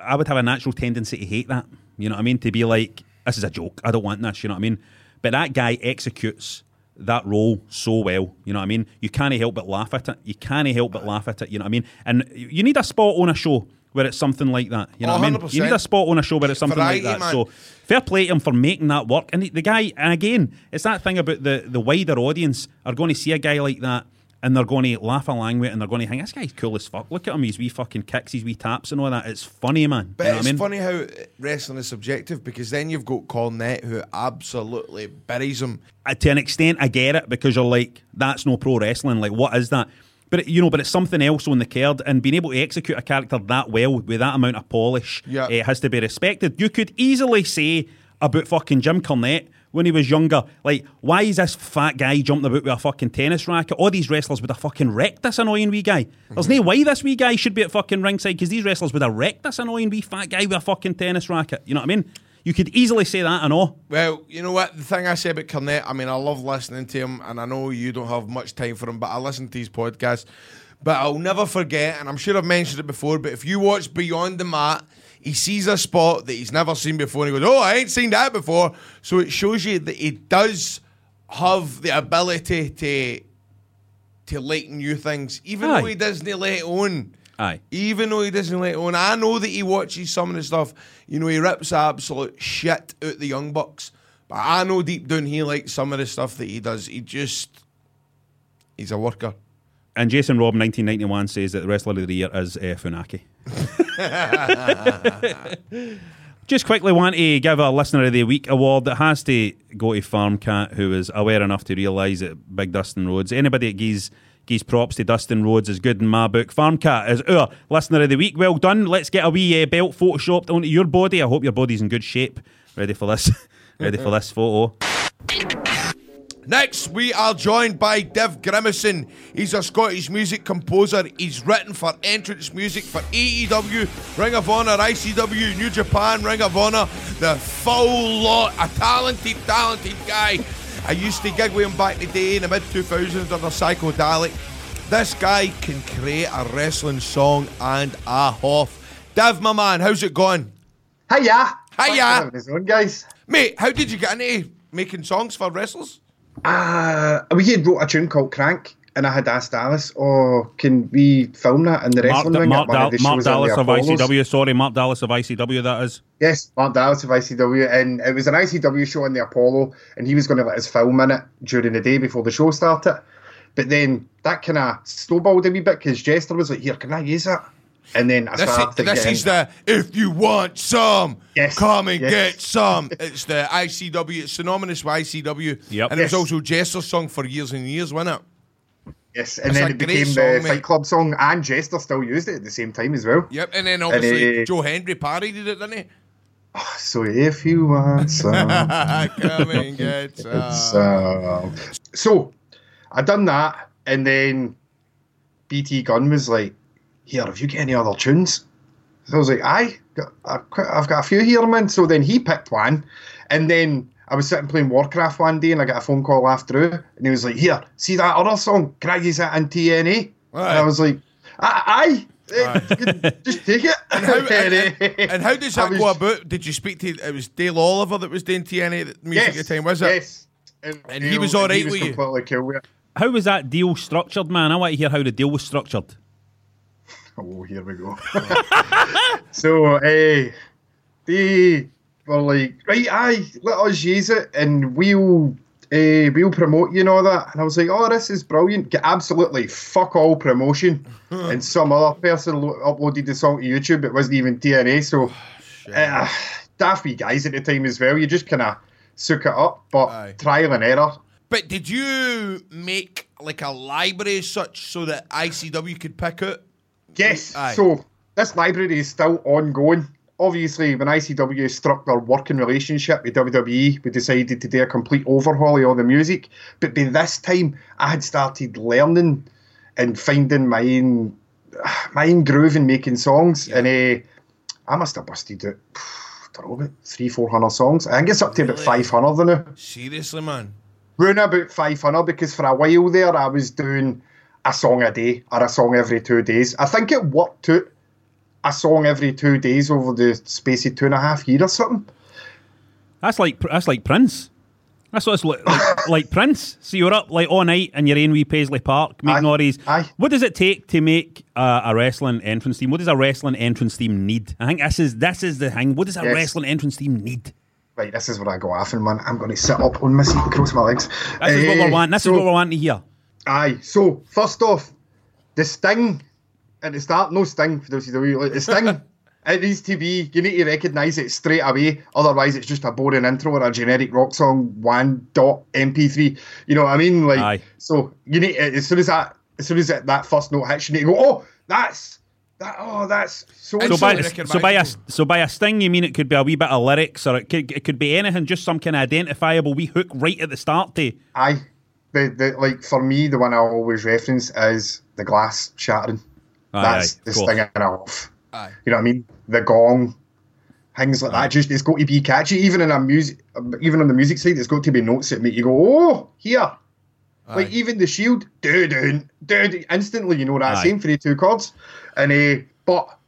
I would have a natural tendency to hate that. You know what I mean? To be like, this is a joke. I don't want this, you know what I mean? But that guy executes... that role so well, you know what I mean? You can't help but laugh at it. You can't help but laugh at it, you know what I mean? And you need a spot on a show where it's something like that, you know oh, what I mean? You need a spot on a show where it's something Variety, like that. Man. So fair play to him for making that work. And the, the guy, and again, it's that thing about the, the wider audience are going to see a guy like that and they're going to laugh along with it and they're going to think, this guy's cool as fuck. Look at him, his wee fucking kicks, his wee taps and all that. It's funny, man. But you know it's I mean? funny how wrestling is subjective, because then you've got Cornette who absolutely buries him. Uh, to an extent, I get it, because you're like, that's no pro wrestling. Like, what is that? But, it, you know, but it's something else on the card, and being able to execute a character that well with that amount of polish yep. uh, has to be respected. You could easily say about fucking Jim Cornette, when he was younger, like, why is this fat guy jumping about with a fucking tennis racket? All these wrestlers would have fucking wrecked this annoying wee guy. There's mm-hmm. no way this wee guy should be at fucking ringside, because these wrestlers would have wrecked this annoying wee fat guy with a fucking tennis racket. You know what I mean? You could easily say that and all. Well, you know what? The thing I say about Cornette, I mean, I love listening to him, and I know you don't have much time for him, but I listen to his podcast. But I'll never forget, and I'm sure I've mentioned it before, but if you watch Beyond the Mat, he sees a spot that he's never seen before and he goes, oh, I ain't seen that before. So it shows you that he does have the ability to to light new things, even Aye. though he doesn't let on. Aye. Even though he doesn't let on. I know that he watches some of the stuff. You know, he rips absolute shit out the Young Bucks. But I know deep down he likes some of the stuff that he does. He just, he's a worker. And Jason Robb, nineteen ninety-one, says that the wrestler of the year is uh, Funaki. Just quickly want to give a Listener of the Week award that has to go to Farm Cat, who is aware enough to realise that Big Dustin Rhodes, anybody that gives, gives props to Dustin Rhodes is good in my book. Farm Cat is our Listener of the Week. Well done. Let's get a wee uh, belt photoshopped onto your body. I hope your body's in good shape. Ready for this? Ready for this photo? Next, we are joined by Dev Grimison. He's a Scottish music composer. He's written for entrance music for A E W, Ring of Honor, I C W, New Japan, Ring of Honor, the full lot. A talented, talented guy. I used to gig with him back in the day in the mid two thousands under Psyko Dalek. This guy can create a wrestling song and a half. Dev, my man, how's it going? Hiya. Hiya. Thanks for having us on, guys. Mate, how did you get into making songs for wrestlers? Uh, we had wrote a tune called Crank, and I had asked Dallas, oh, can we film that in the wrestling ring? Mark, Dal- Mark Dallas of I C W, sorry, Mark Dallas of I C W, that is. Yes, Mark Dallas of I C W, and it was an I C W show in the Apollo, and he was going to let us film in it during the day before the show started. But then that kind of snowballed a wee bit, because Jester was like, here, can I use that? And then I this started is, This getting, is the, if you want some, yes, come and yes. get some. It's the I C W, it's synonymous with I C W. Yep. And yes. it was also Jester's song for years and years, wasn't it? Yes, and it's then it became song, the mate. Fight Club song, and Jester still used it at the same time as well. Yep, and then obviously and, uh, Joe Hendry parodied it, didn't he? So if you want some, come and get some. some. So I done that, and then B T Gunn was like, here, have you got any other tunes? So I was like, aye, I've got a few here, man. So then he picked one, and then I was sitting playing Warcraft one day, and I got a phone call after, and he was like, here, see that other song? Can I use that in T N A? Right. And I was like, aye, aye. aye. Just take it. And how, and, and, and how does that was, go about? Did you speak to, it was Dale Oliver that was doing T N A at the music yes, at the time, was it? Yes. And, and he was all right with you? He was completely cool with it. How was that deal structured, man? I want to hear how the deal was structured. Oh, here we go. So, uh, they were like, right, aye, let us use it, and we'll uh, we'll promote you and all that. And I was like, oh, this is brilliant. Get absolutely fuck all promotion. And some other person lo- uploaded the song to YouTube. It wasn't even T N A. So, oh, uh, daft wee guys at the time as well. You just kind of soak it up, but aye. Trial and error. But did you make like a library such so that I C W could pick it? Yes, aye. So this library is still ongoing. Obviously, when I C W struck their working relationship with W W E, we decided to do a complete overhaul of all the music. But by this time, I had started learning and finding my own, my own groove in making songs. Yeah. And uh, I must have busted out, I don't know, about three, four hundred songs. I think it's up to really? about five hundred now. Seriously, man? Around about five hundred, because for a while there, I was doing a song a day or a song every two days. I think it worked out a song every two days over the space of two and a half years or something. That's like that's like Prince. That's what it's like, like, like Prince. So you're up like all night and you're in wee Paisley Park making all these. What does it take to make uh, a wrestling entrance team? What does a wrestling entrance team need? I think this is this is the thing. What does a yes. wrestling entrance team need? Right, this is where I go off and man, I'm going to sit up on my seat and cross my legs. This is uh, what we want. This so, is what we want to hear. Aye, so first off, the sting at the start, no sting for W C W, the sting, it needs to be, you need to recognise it straight away, otherwise it's just a boring intro or a generic rock song, one dot M P three, you know what I mean? Like, aye. So you need, as soon as that, as soon as that, that first note hits, you need to go, oh, that's, that, oh, that's, so, so, so, by, so by a So by a sting, you mean it could be a wee bit of lyrics, or it could, it could be anything, just some kind of identifiable wee hook right at the start day. Aye. The, the, like for me, the one I always reference is the glass shattering. Aye, That's aye, the cool. sting and off. Aye. You know what I mean? The gong, things like aye. that. Just it's got to be catchy. Even in a music, even on the music side, it's got to be notes that make you go, "Oh, here!" Aye. Like even the Shield, do do do instantly. You know that aye. same for the two chords. And uh, but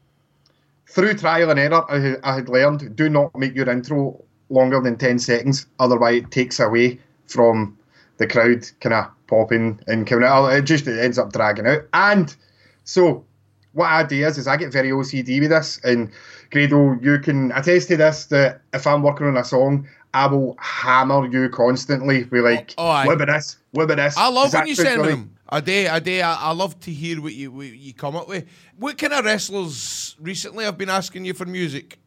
through trial and error, I, I had learned: do not make your intro longer than ten seconds, otherwise it takes away from the crowd kind of popping and coming out. It just it ends up dragging out. And so what I do is, is I get very O C D with this. And Grado, you can attest to this, that if I'm working on a song, I will hammer you constantly. We're like, oh, oh, what about this? What about this? I love when you send funny? them. I do, I do. I, I love to hear what you, what you come up with. What kind of wrestlers recently have been asking you for music?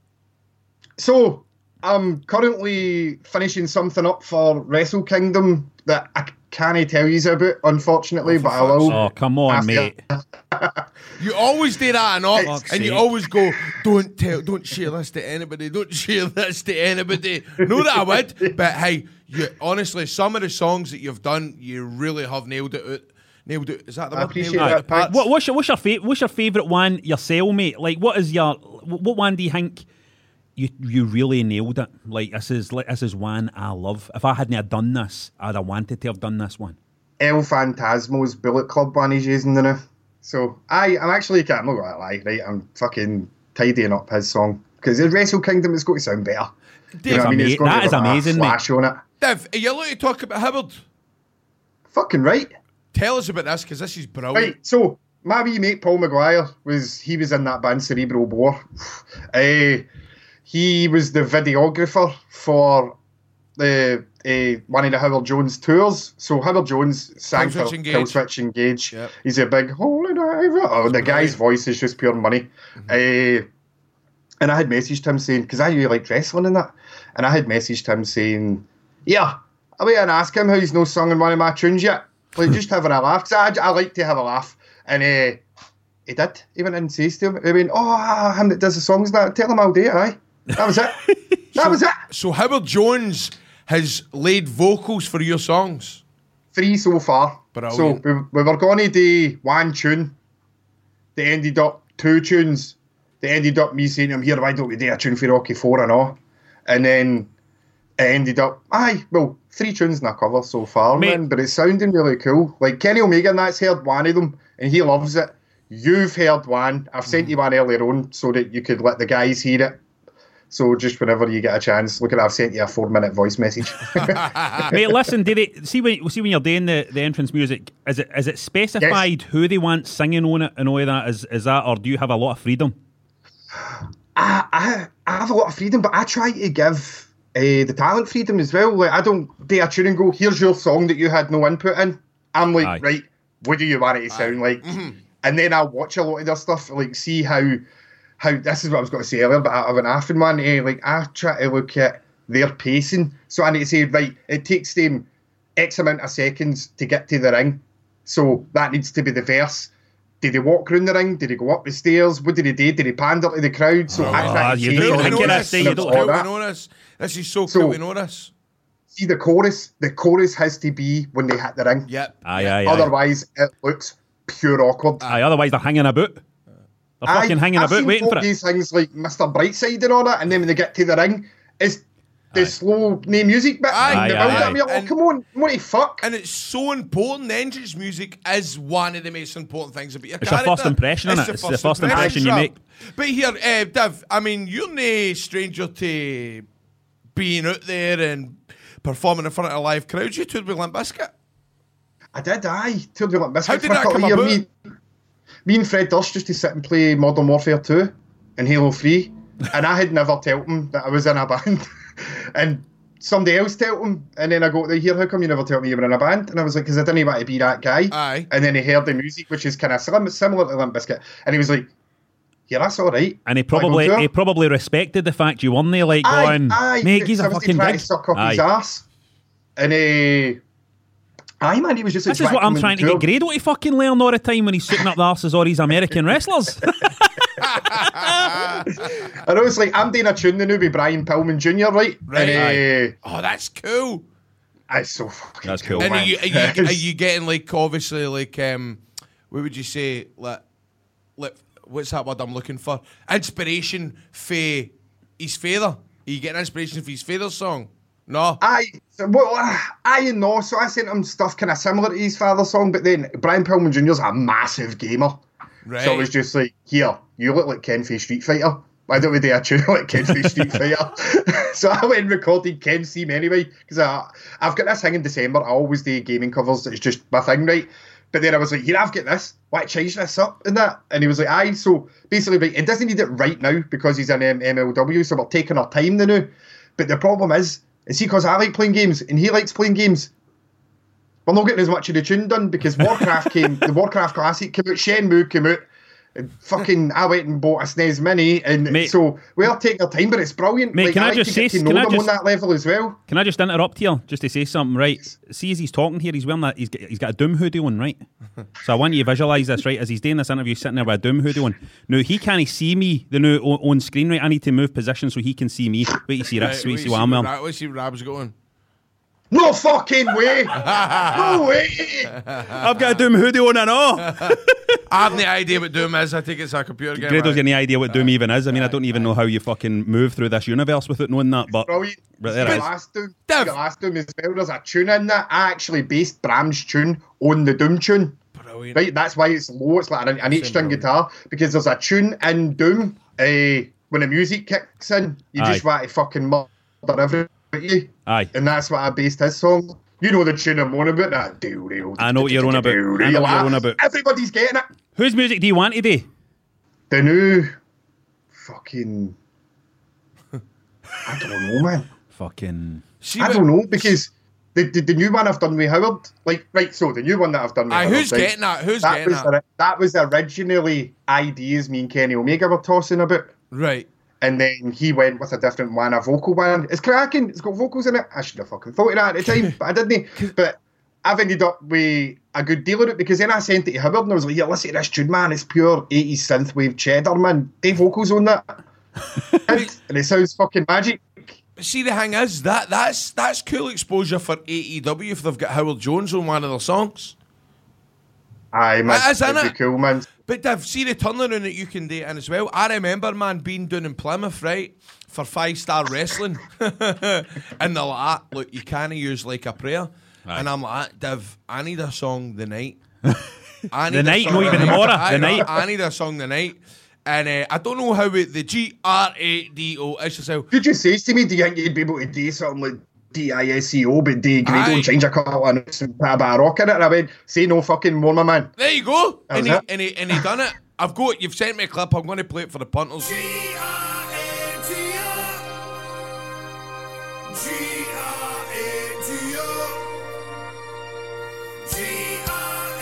So I'm currently finishing something up for Wrestle Kingdom that I can't tell you about, unfortunately, oh, but I will. Oh, come on, after. mate. You always do that and all, oh, and sake. you always go, don't tell, don't share this to anybody, don't share this to anybody. No, that I would, but hey, you, honestly, some of the songs that you've done, you really have nailed it out. Nailed it. Is that the I word? Appreciate that, Pat. What, what's your, what's your, fa- what's your favourite one yourself, mate? Like, what is your, what one do you think You you really nailed it? Like this is like, this is one I love. If I hadn't have done this, I'd have wanted to have done this one. El Phantasmo's Bullet Club one he's using now. So I I'm actually I'm not gonna lie, right? I'm fucking tidying up his song because the Wrestle Kingdom is going to sound better. You know I mean? Ama- it's going that to is amazing, flash mate. On it. Dev, are you looking to talk about Hubbard? Fucking right. Tell us about this, because this is brilliant. Right, so my wee mate Paul Maguire, was he was in that band Cerebral Bore. uh, he was the videographer for the uh, one of the Howard Jones tours. So Howard Jones sang for Killswitch Engage. Yep. He's a big holy diver. Oh, the guy's voice is just pure money. Mm-hmm. Uh, and I had messaged him saying, because I really like wrestling and that, and I had messaged him saying, yeah, I'll wait and ask him how he's no sung in one of my tunes yet. Like, just having a laugh. Because I, I like to have a laugh. And uh, he did. He went in and says to him, he went, oh, him that does the songs, that tell him I'll do it, aye. That was it. That so, was it. So Howard Jones has laid vocals for your songs? Three so far. Brilliant. So we, we were going to do one tune. They ended up two tunes. They ended up me saying to him, here, why don't we do a tune for Rocky Four and all? And then it ended up, aye, well, three tunes and a cover so far, mate, man, but it's sounding really cool. Like Kenny Omega and that's heard one of them, and he loves it. You've heard one. I've sent mm-hmm. you one earlier on so that you could let the guys hear it. So just whenever you get a chance, look at I've sent you a four-minute voice message. Mate, listen, do they, see, when, see when you're doing the, the entrance music, is it is it specified yes. who they want singing on it and all of that? Is is that, or do you have a lot of freedom? I I, I have a lot of freedom, but I try to give uh, the talent freedom as well. Like I don't do a tune and go, here's your song that you had no input in. I'm like, aye. Right, what do you want it to sound aye. Like? Mm-hmm. And then I watch a lot of their stuff, like see how... How, this is what I was going to say earlier, but I, I went after man. Eh, like I try to look at their pacing, so I need to say right. It takes them X amount of seconds to get to the ring, so that needs to be the verse. Did they walk around the ring? Did they go up the stairs? What did they do? Did they pander to the crowd? So oh, I try to say all that. This is so, so cool. We know this. See the chorus. The chorus has to be when they hit the ring. Yep. Aye, aye, otherwise, aye. It looks pure awkward. Aye. Otherwise, they're hanging about. They're fucking I, hanging I've about seen waiting for these it. Things like Mister Brightside and all that, and then when they get to the ring, it's the aye. Slow new music bit. Aye, and aye, aye, aye. Like, oh, and, come on, what the fuck? And it's so important. The entrance music is one of the most important things about your it's character. It's a first impression, isn't it? It's the first, first impression, impression you make. But here, uh, Dev, I mean, you're no stranger to being out there and performing in front of a live crowd. You toured with Limp Bizkit. I did, aye. Toured with Limp Bizkit. How did that come about? Me. Me and Fred Durst used to sit and play Modern Warfare two and Halo three, and I had never told him that I was in a band. And somebody else told him, and then I go to here, how come you never told me you were in a band? And I was like, because I didn't want to be that guy. Aye. And then he heard the music, which is kind of similar to Limp Bizkit, and he was like, yeah, that's all right. And he probably he probably respected the fact you won there, like aye, going, aye, mate, he's a fucking dick. Suck up aye. His ass. And he... Uh, Aye, man, he was just this is what I'm trying to get Grado to fucking learn all the time when he's suiting up the arses or his American wrestlers. I know, it's like, I'm doing a tune the new with Brian Pillman Junior, right? Right. And, uh, oh, that's cool. That's so fucking that's cool, cool, man. And are you, are, you, are you getting, like, obviously, like, um, what would you say, like, like what's that word I'm looking for? Inspiration for his father. Are you getting inspiration for his father's song? No. I well, I and no. So I sent him stuff kind of similar to his father's song, but then Brian Pillman Junior's a massive gamer, right. So it was just like, here, you look like Ken from Street Fighter. Why don't we do a tune like Ken from Street Fighter? So I went and recorded Ken's theme anyway, because I've got this thing in December. I always do gaming covers. It's just my thing, right? But then I was like, here, I've got this. Why change this up and that? And he was like, aye. So basically, right, it doesn't need it right now because he's in um, M L W, so we're taking our time the new. But the problem is. It's because I like playing games and he likes playing games. We're not getting as much of the tune done because Warcraft came, the Warcraft Classic came out, Shenmue came out, and fucking I went and bought a S N E S Mini, and mate, so we are taking our time, but it's brilliant. Mate, like, can I, I just say, can I just, on that level as well? Can I just interrupt here just to say something, right? See, as he's talking here, he's wearing that, he's got, he's got a Doom hoodie on, right? So I want you to visualise this, right? As he's doing this interview, sitting there with a Doom hoodie on. Now, he can't see me the new on, on screen, right? I need to move position so he can see me. Wait, you see this, wait, you see what I'm wearing. Right, let's see where Rab's going. No fucking way! No way! I've got a Doom hoodie on and all. I have no idea what Doom is. I think it's a computer game. Grado's got any idea what Doom uh, even is. I mean, uh, I don't even uh, know how you fucking move through this universe without knowing that. But, brilliant. But there it is. Last Doom, the last Doom as well. There's a tune in that. I actually based Bram's tune on the Doom tune. Brilliant. Right, that's why it's low. It's like an, an eight-string guitar because there's a tune in Doom. Uh, when the music kicks in, you Aye. just want to fucking murder everything at you. Aye. And that's what I based his song. You know the tune I'm on about, that. I know what you're on about. I know what you're on about. Everybody's getting it. Whose music do you want today? The new fucking... I don't know, man. Fucking... She I don't know, because... The, the the new one I've done with Howard, like right, so the new one that I've done with Aye, Howard. Who's right, getting that? Who's that getting that? That was originally ideas me and Kenny Omega were tossing about. Right. And then he went with a different one, a vocal one. It's cracking. It's got vocals in it. I should have fucking thought of that at the time, but I didn't. But I've ended up with a good deal of it, because then I sent it to Howard and I was like, yeah, listen to this tune, man. It's pure eighties synthwave cheddar, man. They vocals on that. and, and it sounds fucking magic. See, the thing is, that that's that's cool exposure for A E W if they've got Howard Jones on one of their songs. Aye, man. That is, isn't it? Cool, man. But Dev, see the turnaround that you can do in as well. I remember, man, being down in Plymouth, right, for five-star wrestling. and they're like, ah, look, you can't use Like a Prayer. Right. And I'm like, Dev, I need a song the night. I need the night, not even tomorrow. The, the night. I need a song the night. And uh, I don't know how it, the G R A D O is yourself. Did you say to me, do you think you'd be able to do something like D I S E O, but do Grado and change a couple and put a bit of rock in it? And I went, say no fucking more, my man. There you go. And he, and, he, and he done it. I've got, you've sent me a clip. I'm going to play it for the punters. G R A D O G R A D O G R A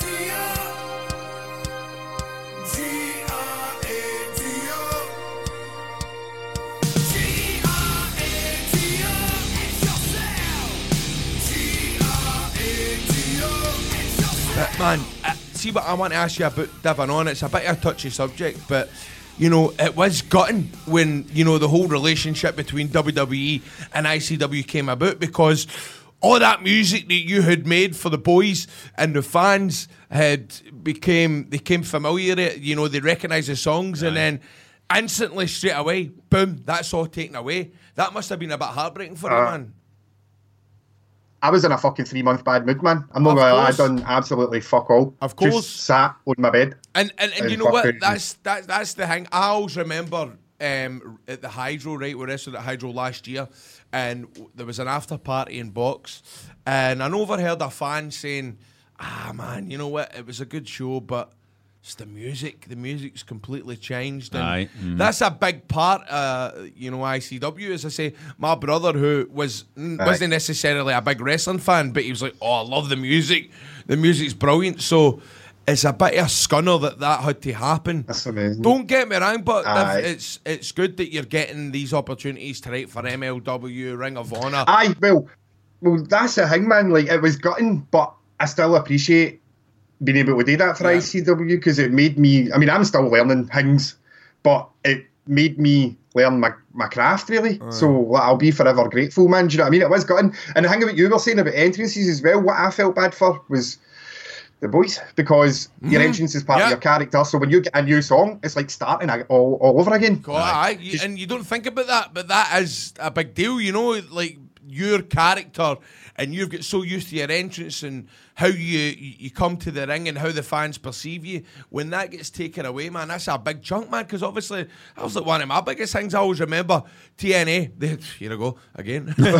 D O G R A D O Man, I, see what I want to ask you about, Devon, on. It's a bit of a touchy subject, but, you know, it was gutting when, you know, the whole relationship between W W E and I C W came about, because all that music that you had made for the boys and the fans had became, they came familiar, you know, they recognised the songs, yeah. and then instantly, straight away, boom, that's all taken away. That must have been a bit heartbreaking for uh. you, man. I was in a fucking three-month bad mood, man. I'm not gonna lie, I done absolutely fuck all. Of course. Just sat on my bed. And and, and, and you know what? That's that, that's the thing. I always remember um, at the Hydro, right? We wrestled at Hydro last year, and there was an after-party in Box, and I overheard a fan saying, ah, man, you know what? It was a good show, but it's the music. The music's completely changed. And Aye. Mm. That's a big part, uh, you know, I C W. As I say, my brother, who was, wasn't necessarily a big wrestling fan, but he was like, oh, I love the music. The music's brilliant. So it's a bit of a scunner that that had to happen. That's amazing. Don't get me wrong, but Aye. it's it's good that you're getting these opportunities to write for M L W, Ring of Honor. Aye, well, well that's the thing, man. Like, it was gutting, but I still appreciate being able to do that for yeah. I C W, because it made me, I mean, I'm still learning things, but it made me learn my, my craft, really. Right. So like, I'll be forever grateful, man. Do you know what I mean? It was gutting. And the thing about you were saying about entrances as well, what I felt bad for was the boys, because mm-hmm. your entrance is part yeah. of your character. So when you get a new song, it's like starting all, all over again. God, like, I, and you don't think about that, but that is a big deal, you know, like your character, and you've got so used to your entrance and how you, you come to the ring and how the fans perceive you. When that gets taken away, man, that's a big chunk, man, because obviously that was like one of my biggest things. I always remember T N A. They, here I go again. here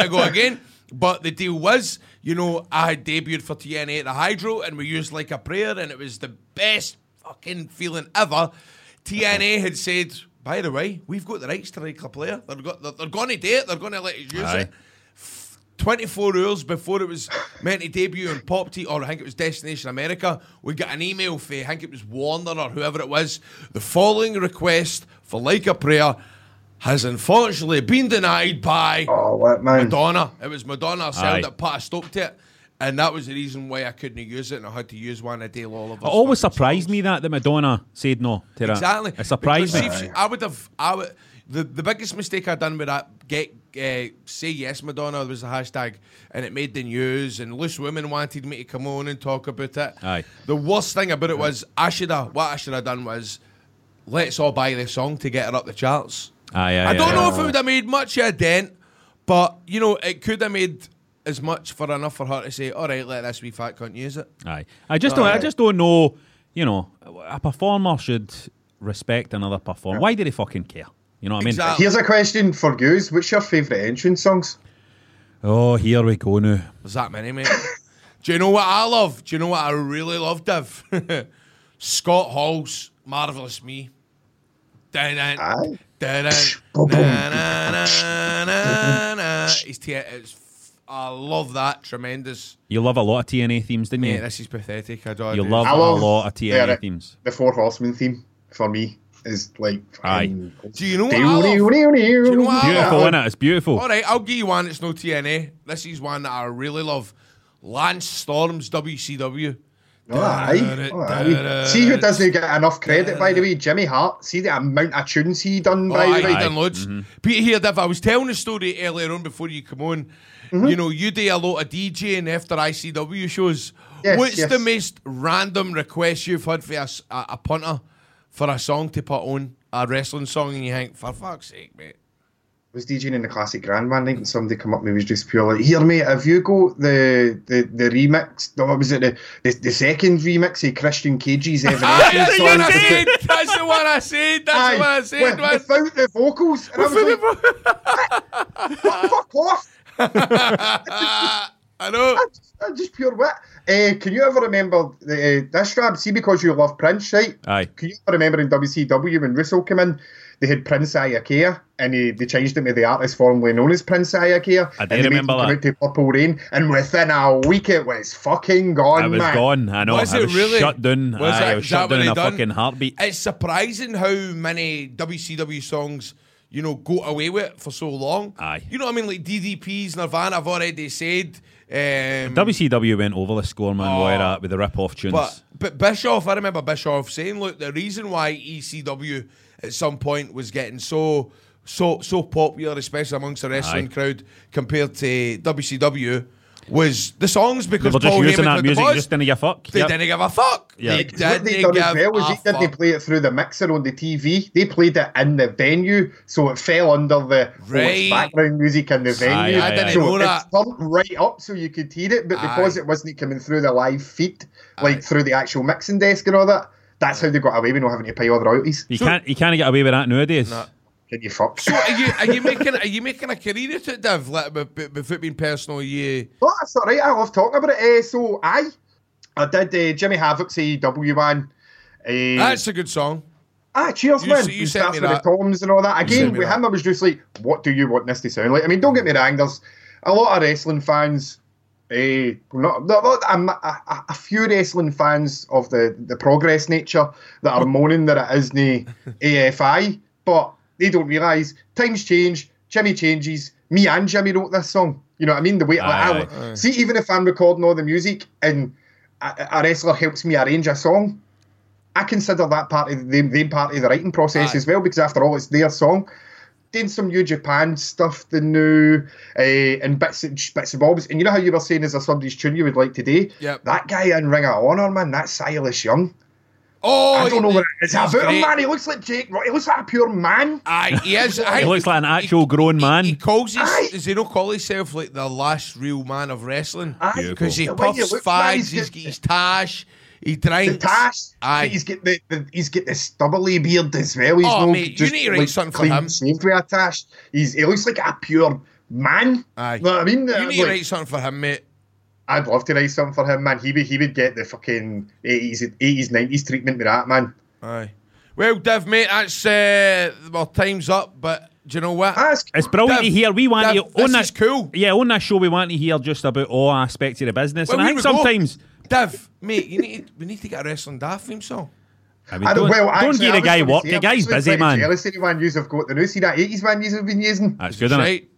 I go again. But the deal was, you know, I had debuted for T N A at the Hydro, and we used Like a Prayer, and it was the best fucking feeling ever. T N A had said, by the way, we've got the rights to Like a Prayer. They're, go- they're, they're going to do it. They're going to let us use Aye. it. twenty-four hours before it was meant to debut on Pop T, or I think it was Destination America, we got an email from, I think it was Warner or whoever it was, the following request for Like a Prayer has unfortunately been denied by oh, what, Madonna. It was Madonna herself that put a stop to it, and that was the reason why I couldn't use it, and I had to use one a day. All of it always surprised me that, that Madonna said no to that. Exactly. It surprised because me. She, I would have... I would, The the biggest mistake I'd done with that get uh, say yes Madonna was the hashtag, and it made the news, and Loose Women wanted me to come on and talk about it. Aye. The worst thing about it was I should have what I should have done was let's all buy the song to get her up the charts. Aye, aye, I don't aye, know aye. if it would have made much of a dent, but you know it could have made as much for enough for her to say, all right, let this wee fat cunt use it. Aye, I just all don't right. I just don't know. You know, a performer should respect another performer. Yeah. Why do they fucking care? You know what exactly. I mean? Here's a question for you. What's your favourite entrance songs? Oh, here we go now. There's that many, mate. Do you know what I love? Do you know what I really love, Div? Scott Hall's Marvellous Me. Aye. I love that. Tremendous. You love a lot of T N A themes, didn't you? Mate, this is pathetic. I don't you do. love, I love a lot of T N A the, themes. The Four Horsemen theme for me is like. Aye. Do you know what? I love? Do you know what I beautiful, love? Innit? It's beautiful. All right, I'll give you one. It's no T N A. This is one that I really love. Lance Storm's W C W. Oh, aye. Oh, aye. See who doesn't get enough credit, by the way, Jimmy Hart. See the amount of tunes he done, oh, by aye, the way. He done loads. Mm-hmm. Peter here, Div, I was telling the story earlier on before you come on. Mm-hmm. You know, you do a lot of DJing after I C W shows. Yes, What's yes. the most random request you've had for a, a, a punter for a song to put on, a wrestling song, and you think, for fuck's sake, mate? I was DJing in the Classic Grand one night and somebody come up and he was just pure like, here mate, if you go the the, the remix, no, what was it, the, the the second remix of Christian Cage's Evanescence song. That's the one I said, that's aye, the one I said. With, without the vocals. And I was like, vo- fuck off. I know. I'm just, I'm just pure wit. Uh, can you ever remember the, uh, this, Rab? See, because you love Prince, right? Aye. Can you ever remember in W C W when Russo came in? They had Prince Ayakea, and he, they changed him to the artist formerly known as Prince Ayakea. I do remember that. And they made him come out to Purple Rain, and within a week it was fucking gone, man. It was man. gone, I know. Was I it was really? shut down. Was I, it, I was shut down in a done? fucking heartbeat. It's surprising how many W C W songs, you know, go away with for so long. Aye. You know what I mean? Like D D P's, Nirvana, I've already said. Um, W C W went over the score, man, oh, where at with the rip-off tunes. But, but Bischoff, I remember Bischoff saying, look, the reason why E C W at some point was getting so so so popular, especially amongst the wrestling Aye. crowd, compared to W C W, was the songs because they were just Paul using Heyman that music, the just didn't give a fuck. They yep. didn't give a fuck. Yep. They didn't they done give as well was a fuck. They play it through the mixer on the T V. They played it in the venue, so it fell under the right. oh, background music in the venue. Aye, I didn't so know that. It turned right up so you could hear it, but because Aye. it wasn't coming through the live feed, like Aye. through the actual mixing desk and all that, that's how they got away with not having to pay all the royalties. You so, can't, you can't get away with that nowadays. No. Can you fuck? So are you, are you making, are you making a career out of it, Div? Like, with it being personal, you. Oh, that's all right. I love talking about it. Uh, so I, I did uh, Jimmy Havoc's A E W one. Uh, that's a good song. Ah, cheers, you, man. You and sent me that. The toms and all that. Again, with that. him, I was just like, what do you want this to sound like? I mean, don't get me wrong. There's a lot of wrestling fans. Uh, not, not, not, um, a, a few wrestling fans of the, the progress nature that are moaning that it isn't A F I, but they don't realise times change, Jimmy changes. Me and Jimmy wrote this song, you know what I mean? The way aye, like, aye, I aye. see, even if I'm recording all the music and a, a wrestler helps me arrange a song, I consider that part of the, the part of the writing process aye. as well, because after all, it's their song. Doing some New Japan stuff, the new uh, and bits and bits and bobs, and you know how you were saying is there somebody's tune you would like today? Yep. That guy in Ring of Honor, man, that's Silas Young. Oh, I don't know what it is about him, man. He looks like Jake Rock. He looks like a pure man. Aye, he is. Aye. He looks like an actual he, grown man. He, he calls his, does he not call himself like the last real man of wrestling? Because he puffs fags, he's got his tash. He drinks. The tash. Aye. He's got the, the he's got the stubbly beard as well. He's oh, no mate, just, you need to write like, something for him. Shaved with a tash. He's he looks like a pure man. Aye. You know what I mean? You uh, need like, to write something for him, mate. I'd love to write something for him, man. He would he would get the fucking eighties eighties nineties treatment with that, man. Aye. Well, Div, mate, that's uh, well, time's up, but. Do you know what? That's, it's brilliant Div, to hear. We want Div, to own this. That, cool. Yeah, on that show, we want to hear just about all aspects of the business. Well, and I think sometimes, go. Div, mate, you need to, we need to get a wrestling daft theme song. I mean, I don't, don't, well, don't actually, give the guy work. Say, the guy's busy, man. Jealousy, man. You've got the new see that eighties man you've been using. That's good, isn't right? it?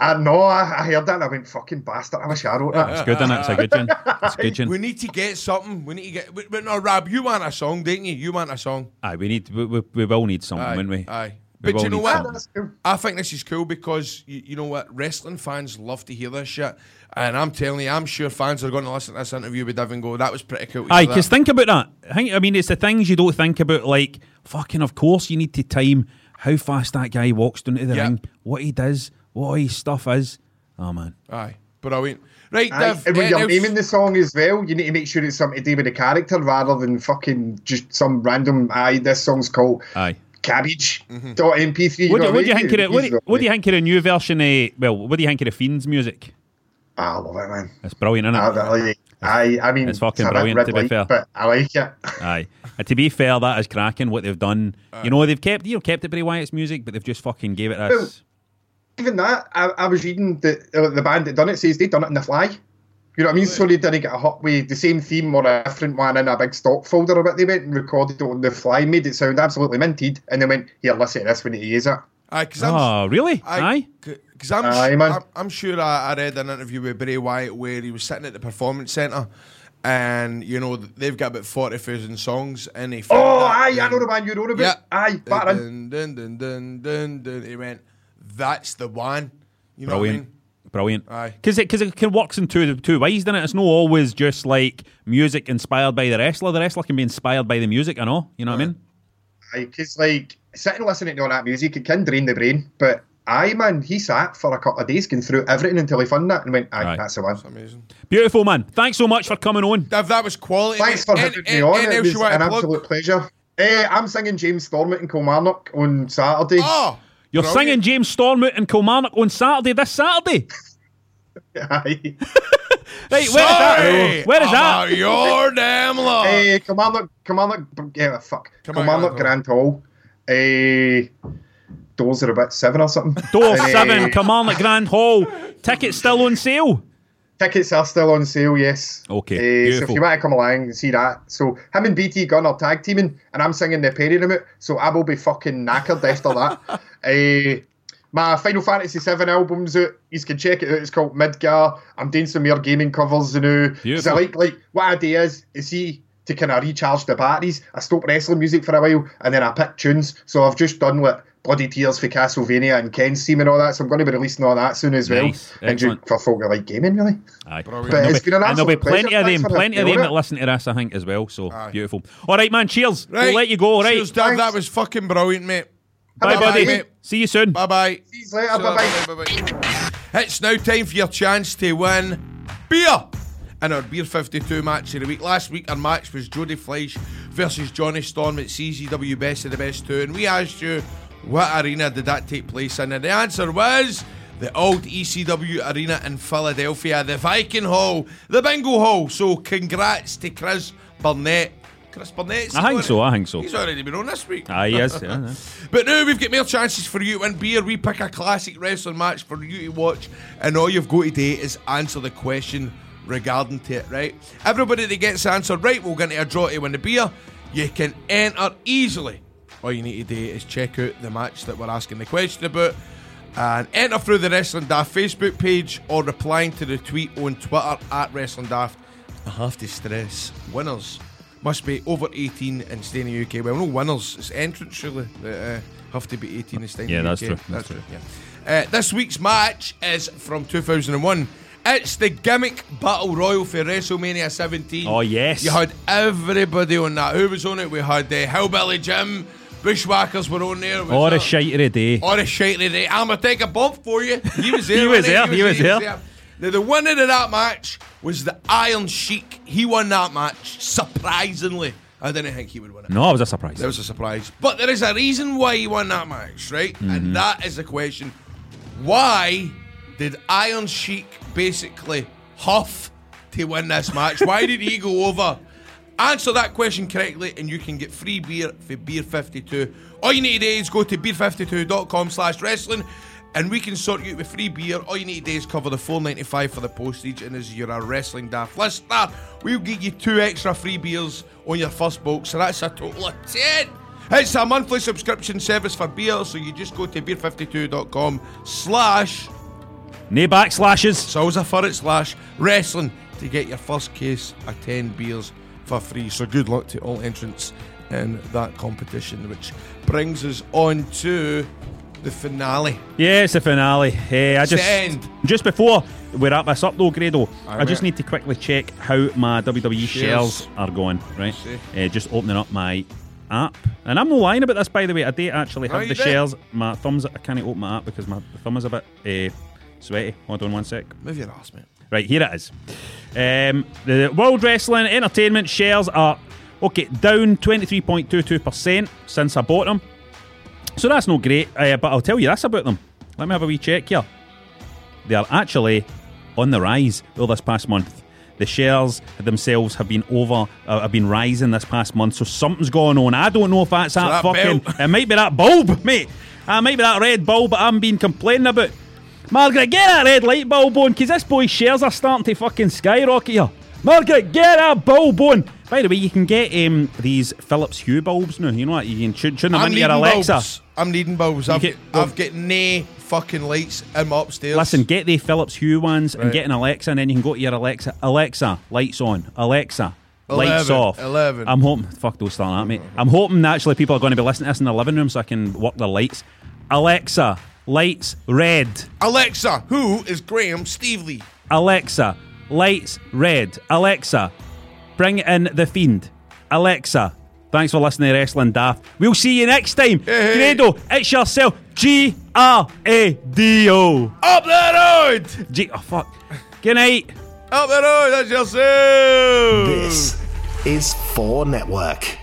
I know. I, I heard that. and I went fucking bastard. I wish I wrote that. It's good, isn't it? It's a good one. It's good one. We need to get something. We need to get. We, no, Rab, you want a song, didn't you? You want a song? Aye, we need. We, we, we will need something, aye, won't we? Aye. But you know what? I think this is cool because, you, you know what, wrestling fans love to hear this shit. And I'm telling you, I'm sure fans are going to listen to this interview with Div and go, that was pretty cool. Aye, because think about that. I mean, it's the things you don't think about, like, fucking, of course you need to time how fast that guy walks down to the yep. ring, what he does, what all his stuff is. Oh, man. Aye. Brilliant. Right, Dev. When you're naming the song as well, you need to make sure it's something to do with the character rather than fucking just some random, aye, this song's called aye. Cabbage. Mm-hmm. .mp three. What, do, what, do, you think of the, what, do, what do you think of the new version of, well, what do you think of the Fiend's music? I love it, man. It's brilliant, isn't it? I really, aye, I mean, it's fucking it's brilliant, to be light, fair. But I like it. Aye. And to be fair, that is cracking what they've done. Aye. You know, they've kept, you know, kept it Bray Wyatt's music, but they've just fucking gave it us. Well, even that, I, I was reading the uh, the band that done it says they done it in the fly. You know what I mean? So they didn't get a hot way, the same theme or a different one in a big stock folder or what. They went and recorded it on the fly, made it sound absolutely minted, and then went, here, listen to this when it is it. Aye, cause I'm, oh, really? Aye? Because I'm, aye, man. I'm, I'm sure I, I read an interview with Bray Wyatt where he was sitting at the Performance Centre and, you know, they've got about forty thousand songs and he... Oh, aye, I know the man you wrote about. Yeah. Aye, batter dun, dun, dun, dun, dun, dun. He went... That's the one. You know Brilliant. What I mean? Brilliant. Aye. Because it, cause it can works in two, two ways, doesn't it? It's not always just like music inspired by the wrestler. The wrestler can be inspired by the music, I know. You know aye. What I mean? Aye, because like sitting listening to all that music, it can drain the brain. But aye, man, he sat for a couple of days, going through everything until he found that and went, aye, aye. That's the one. That's amazing. Beautiful, man. Thanks so much for coming on. Dev, that was quality. Thanks for having me on. It was an absolute pleasure. I'm singing James Stormont in Kilmarnock on Saturday. Oh! You're Brilliant. Singing James Stormont in Kilmarnock on Saturday, this Saturday? Aye. Right, Sorry, where is that? Where is that? Your damn love. Hey, Kilmarnock, Kilmarnock, yeah, fuck. Kilmarnock Grand Hall. Eh, uh, doors are about seven or something. Door seven, uh, Kilmarnock Grand Hall. Tickets still on sale? Tickets are still on sale, yes. Okay, uh, beautiful. So if you want to come along and see that. So him and B T Gunn are tag teaming and I'm singing the Perry Remote, so I will be fucking knackered after that. Uh, my Final Fantasy seven album's out. You can check it out. It's called Midgar. I'm doing some more gaming covers now. Because I like, like, what I do is, is see, to kind of recharge the batteries, I stopped wrestling music for a while and then I pick tunes. So I've just done like Bloody Tears for Castlevania and Ken's theme and all that. So I'm going to be releasing all that soon as well. Nice. And you, for folk that like gaming, really. Aye. But and it's been an absolute and there'll be plenty of them, plenty of them that listen to us, I think, as well. So Aye. Beautiful. All right, man. Cheers. Right. We'll let you go. Right. Cheers, Dad. That was fucking brilliant, mate. Bye, bye buddy. Mate. See you soon. Bye bye. See you later. Bye bye. It's now time for your chance to win beer. In our Beer fifty-two match of the week. Last week, our match was Jody Fleisch versus Johnny Storm at C Z W Best of the Best two. And we asked you, what arena did that take place in? And the answer was the old E C W arena in Philadelphia, the Viking Hall, the Bingo Hall. So congrats to Chris Burnett. Chris Burnett's I think already, so, I think so. He's already been on this week. Aye, he is. Yeah, yeah. But now we've got more chances for you to win beer. We pick a classic wrestling match for you to watch. And all you've got to do is answer the question regarding to it, right? Everybody that gets answered right, we'll go into a draw to win the beer. You can enter easily. All you need to do is check out the match that we're asking the question about and enter through the Wrestling Daft Facebook page or replying to the tweet on Twitter at Wrestling Daft. I have to stress, winners must be over eighteen and stay in the U K. Well, no winners, it's entrants surely that uh, have to be eighteen and stay in yeah, the U K. Yeah, that's true. That's true. true. Yeah. Uh, this week's match is from two thousand one. It's the gimmick battle royal for WrestleMania seventeen. Oh, yes. You had everybody on that. Who was on it? We had uh, Hillbilly Jim. Bushwhackers were on there. Or a, a shite of the day. Or a shite of the day. I'm going to take a bump for you. He was there. he, was there. He, was he was there. He was there. Now, the winner of that match was the Iron Sheik. He won that match, surprisingly. I didn't think he would win it. No, it was a surprise. It was a surprise. But there is a reason why he won that match, right? Mm-hmm. And that is the question. Why did Iron Sheik basically huff to win this match? Why did he go over? Answer that question correctly and you can get free beer for Beer fifty-two. All you need to do is go to beer fifty-two dot com slash wrestling and we can sort you out with free beer. All you need to do is cover the four ninety-five for the postage, and as you're a Wrestling Daft listener, we'll give you two extra free beers on your first box, so that's a total of ten. It's a monthly subscription service for beer, so you just go to beer fifty-two dot com slash... Nay backslashes. So it's a furret slash wrestling to get your first case of ten beers for free. So good luck to all entrants in that competition, which brings us on to the finale. Yeah, it's the finale. Hey, I just Send. just before we wrap this up though, Grado, I, I just need to quickly check how my W W E shares are going. Right, uh, just opening up my app, and I'm not lying about this, by the way. I did actually have oh, the did? shares. My thumbs, I can't open my app because my thumb is a bit uh, sweaty. Hold on one sec. Move your ass, mate. Right, here it is. Um, the World Wrestling Entertainment shares are, okay, down twenty-three point two two percent since I bought them. So that's not great, uh, but I'll tell you this about them. Let me have a wee check here. They are actually on the rise all this past month. The shares themselves have been over, uh, have been rising this past month, so something's going on. I don't know if that's that, that fucking... It might be that bulb, mate. It might be that red bulb I'm being complaining about. Margaret, get that red light bulb on, because this boy's shares are starting to fucking skyrocket here. Margaret, get that bulb on. By the way, you can get um, these Philips Hue bulbs now. You know what? You can tune them I'm into your Alexa. Bulbs. I'm needing bulbs. I've, get, I've got no fucking lights in my upstairs. Listen, get the Philips Hue ones right. and get an Alexa, and then you can go to your Alexa. Alexa, lights on. Alexa, eleven, lights off. eleven I'm hoping... Fuck, don't start that, mate. I'm hoping, actually, people are going to be listening to this in their living room so I can work their lights. Alexa, lights red. Alexa, who is Graham Steveley? Alexa, lights red. Alexa, bring in The Fiend. Alexa, thanks for listening to Wrestling Daft. We'll see you next time. Hey, hey. Grado, it's yourself. G R A D O. Up the road. G- oh, fuck. Good night. Up the road, that's yourself. This is four Network.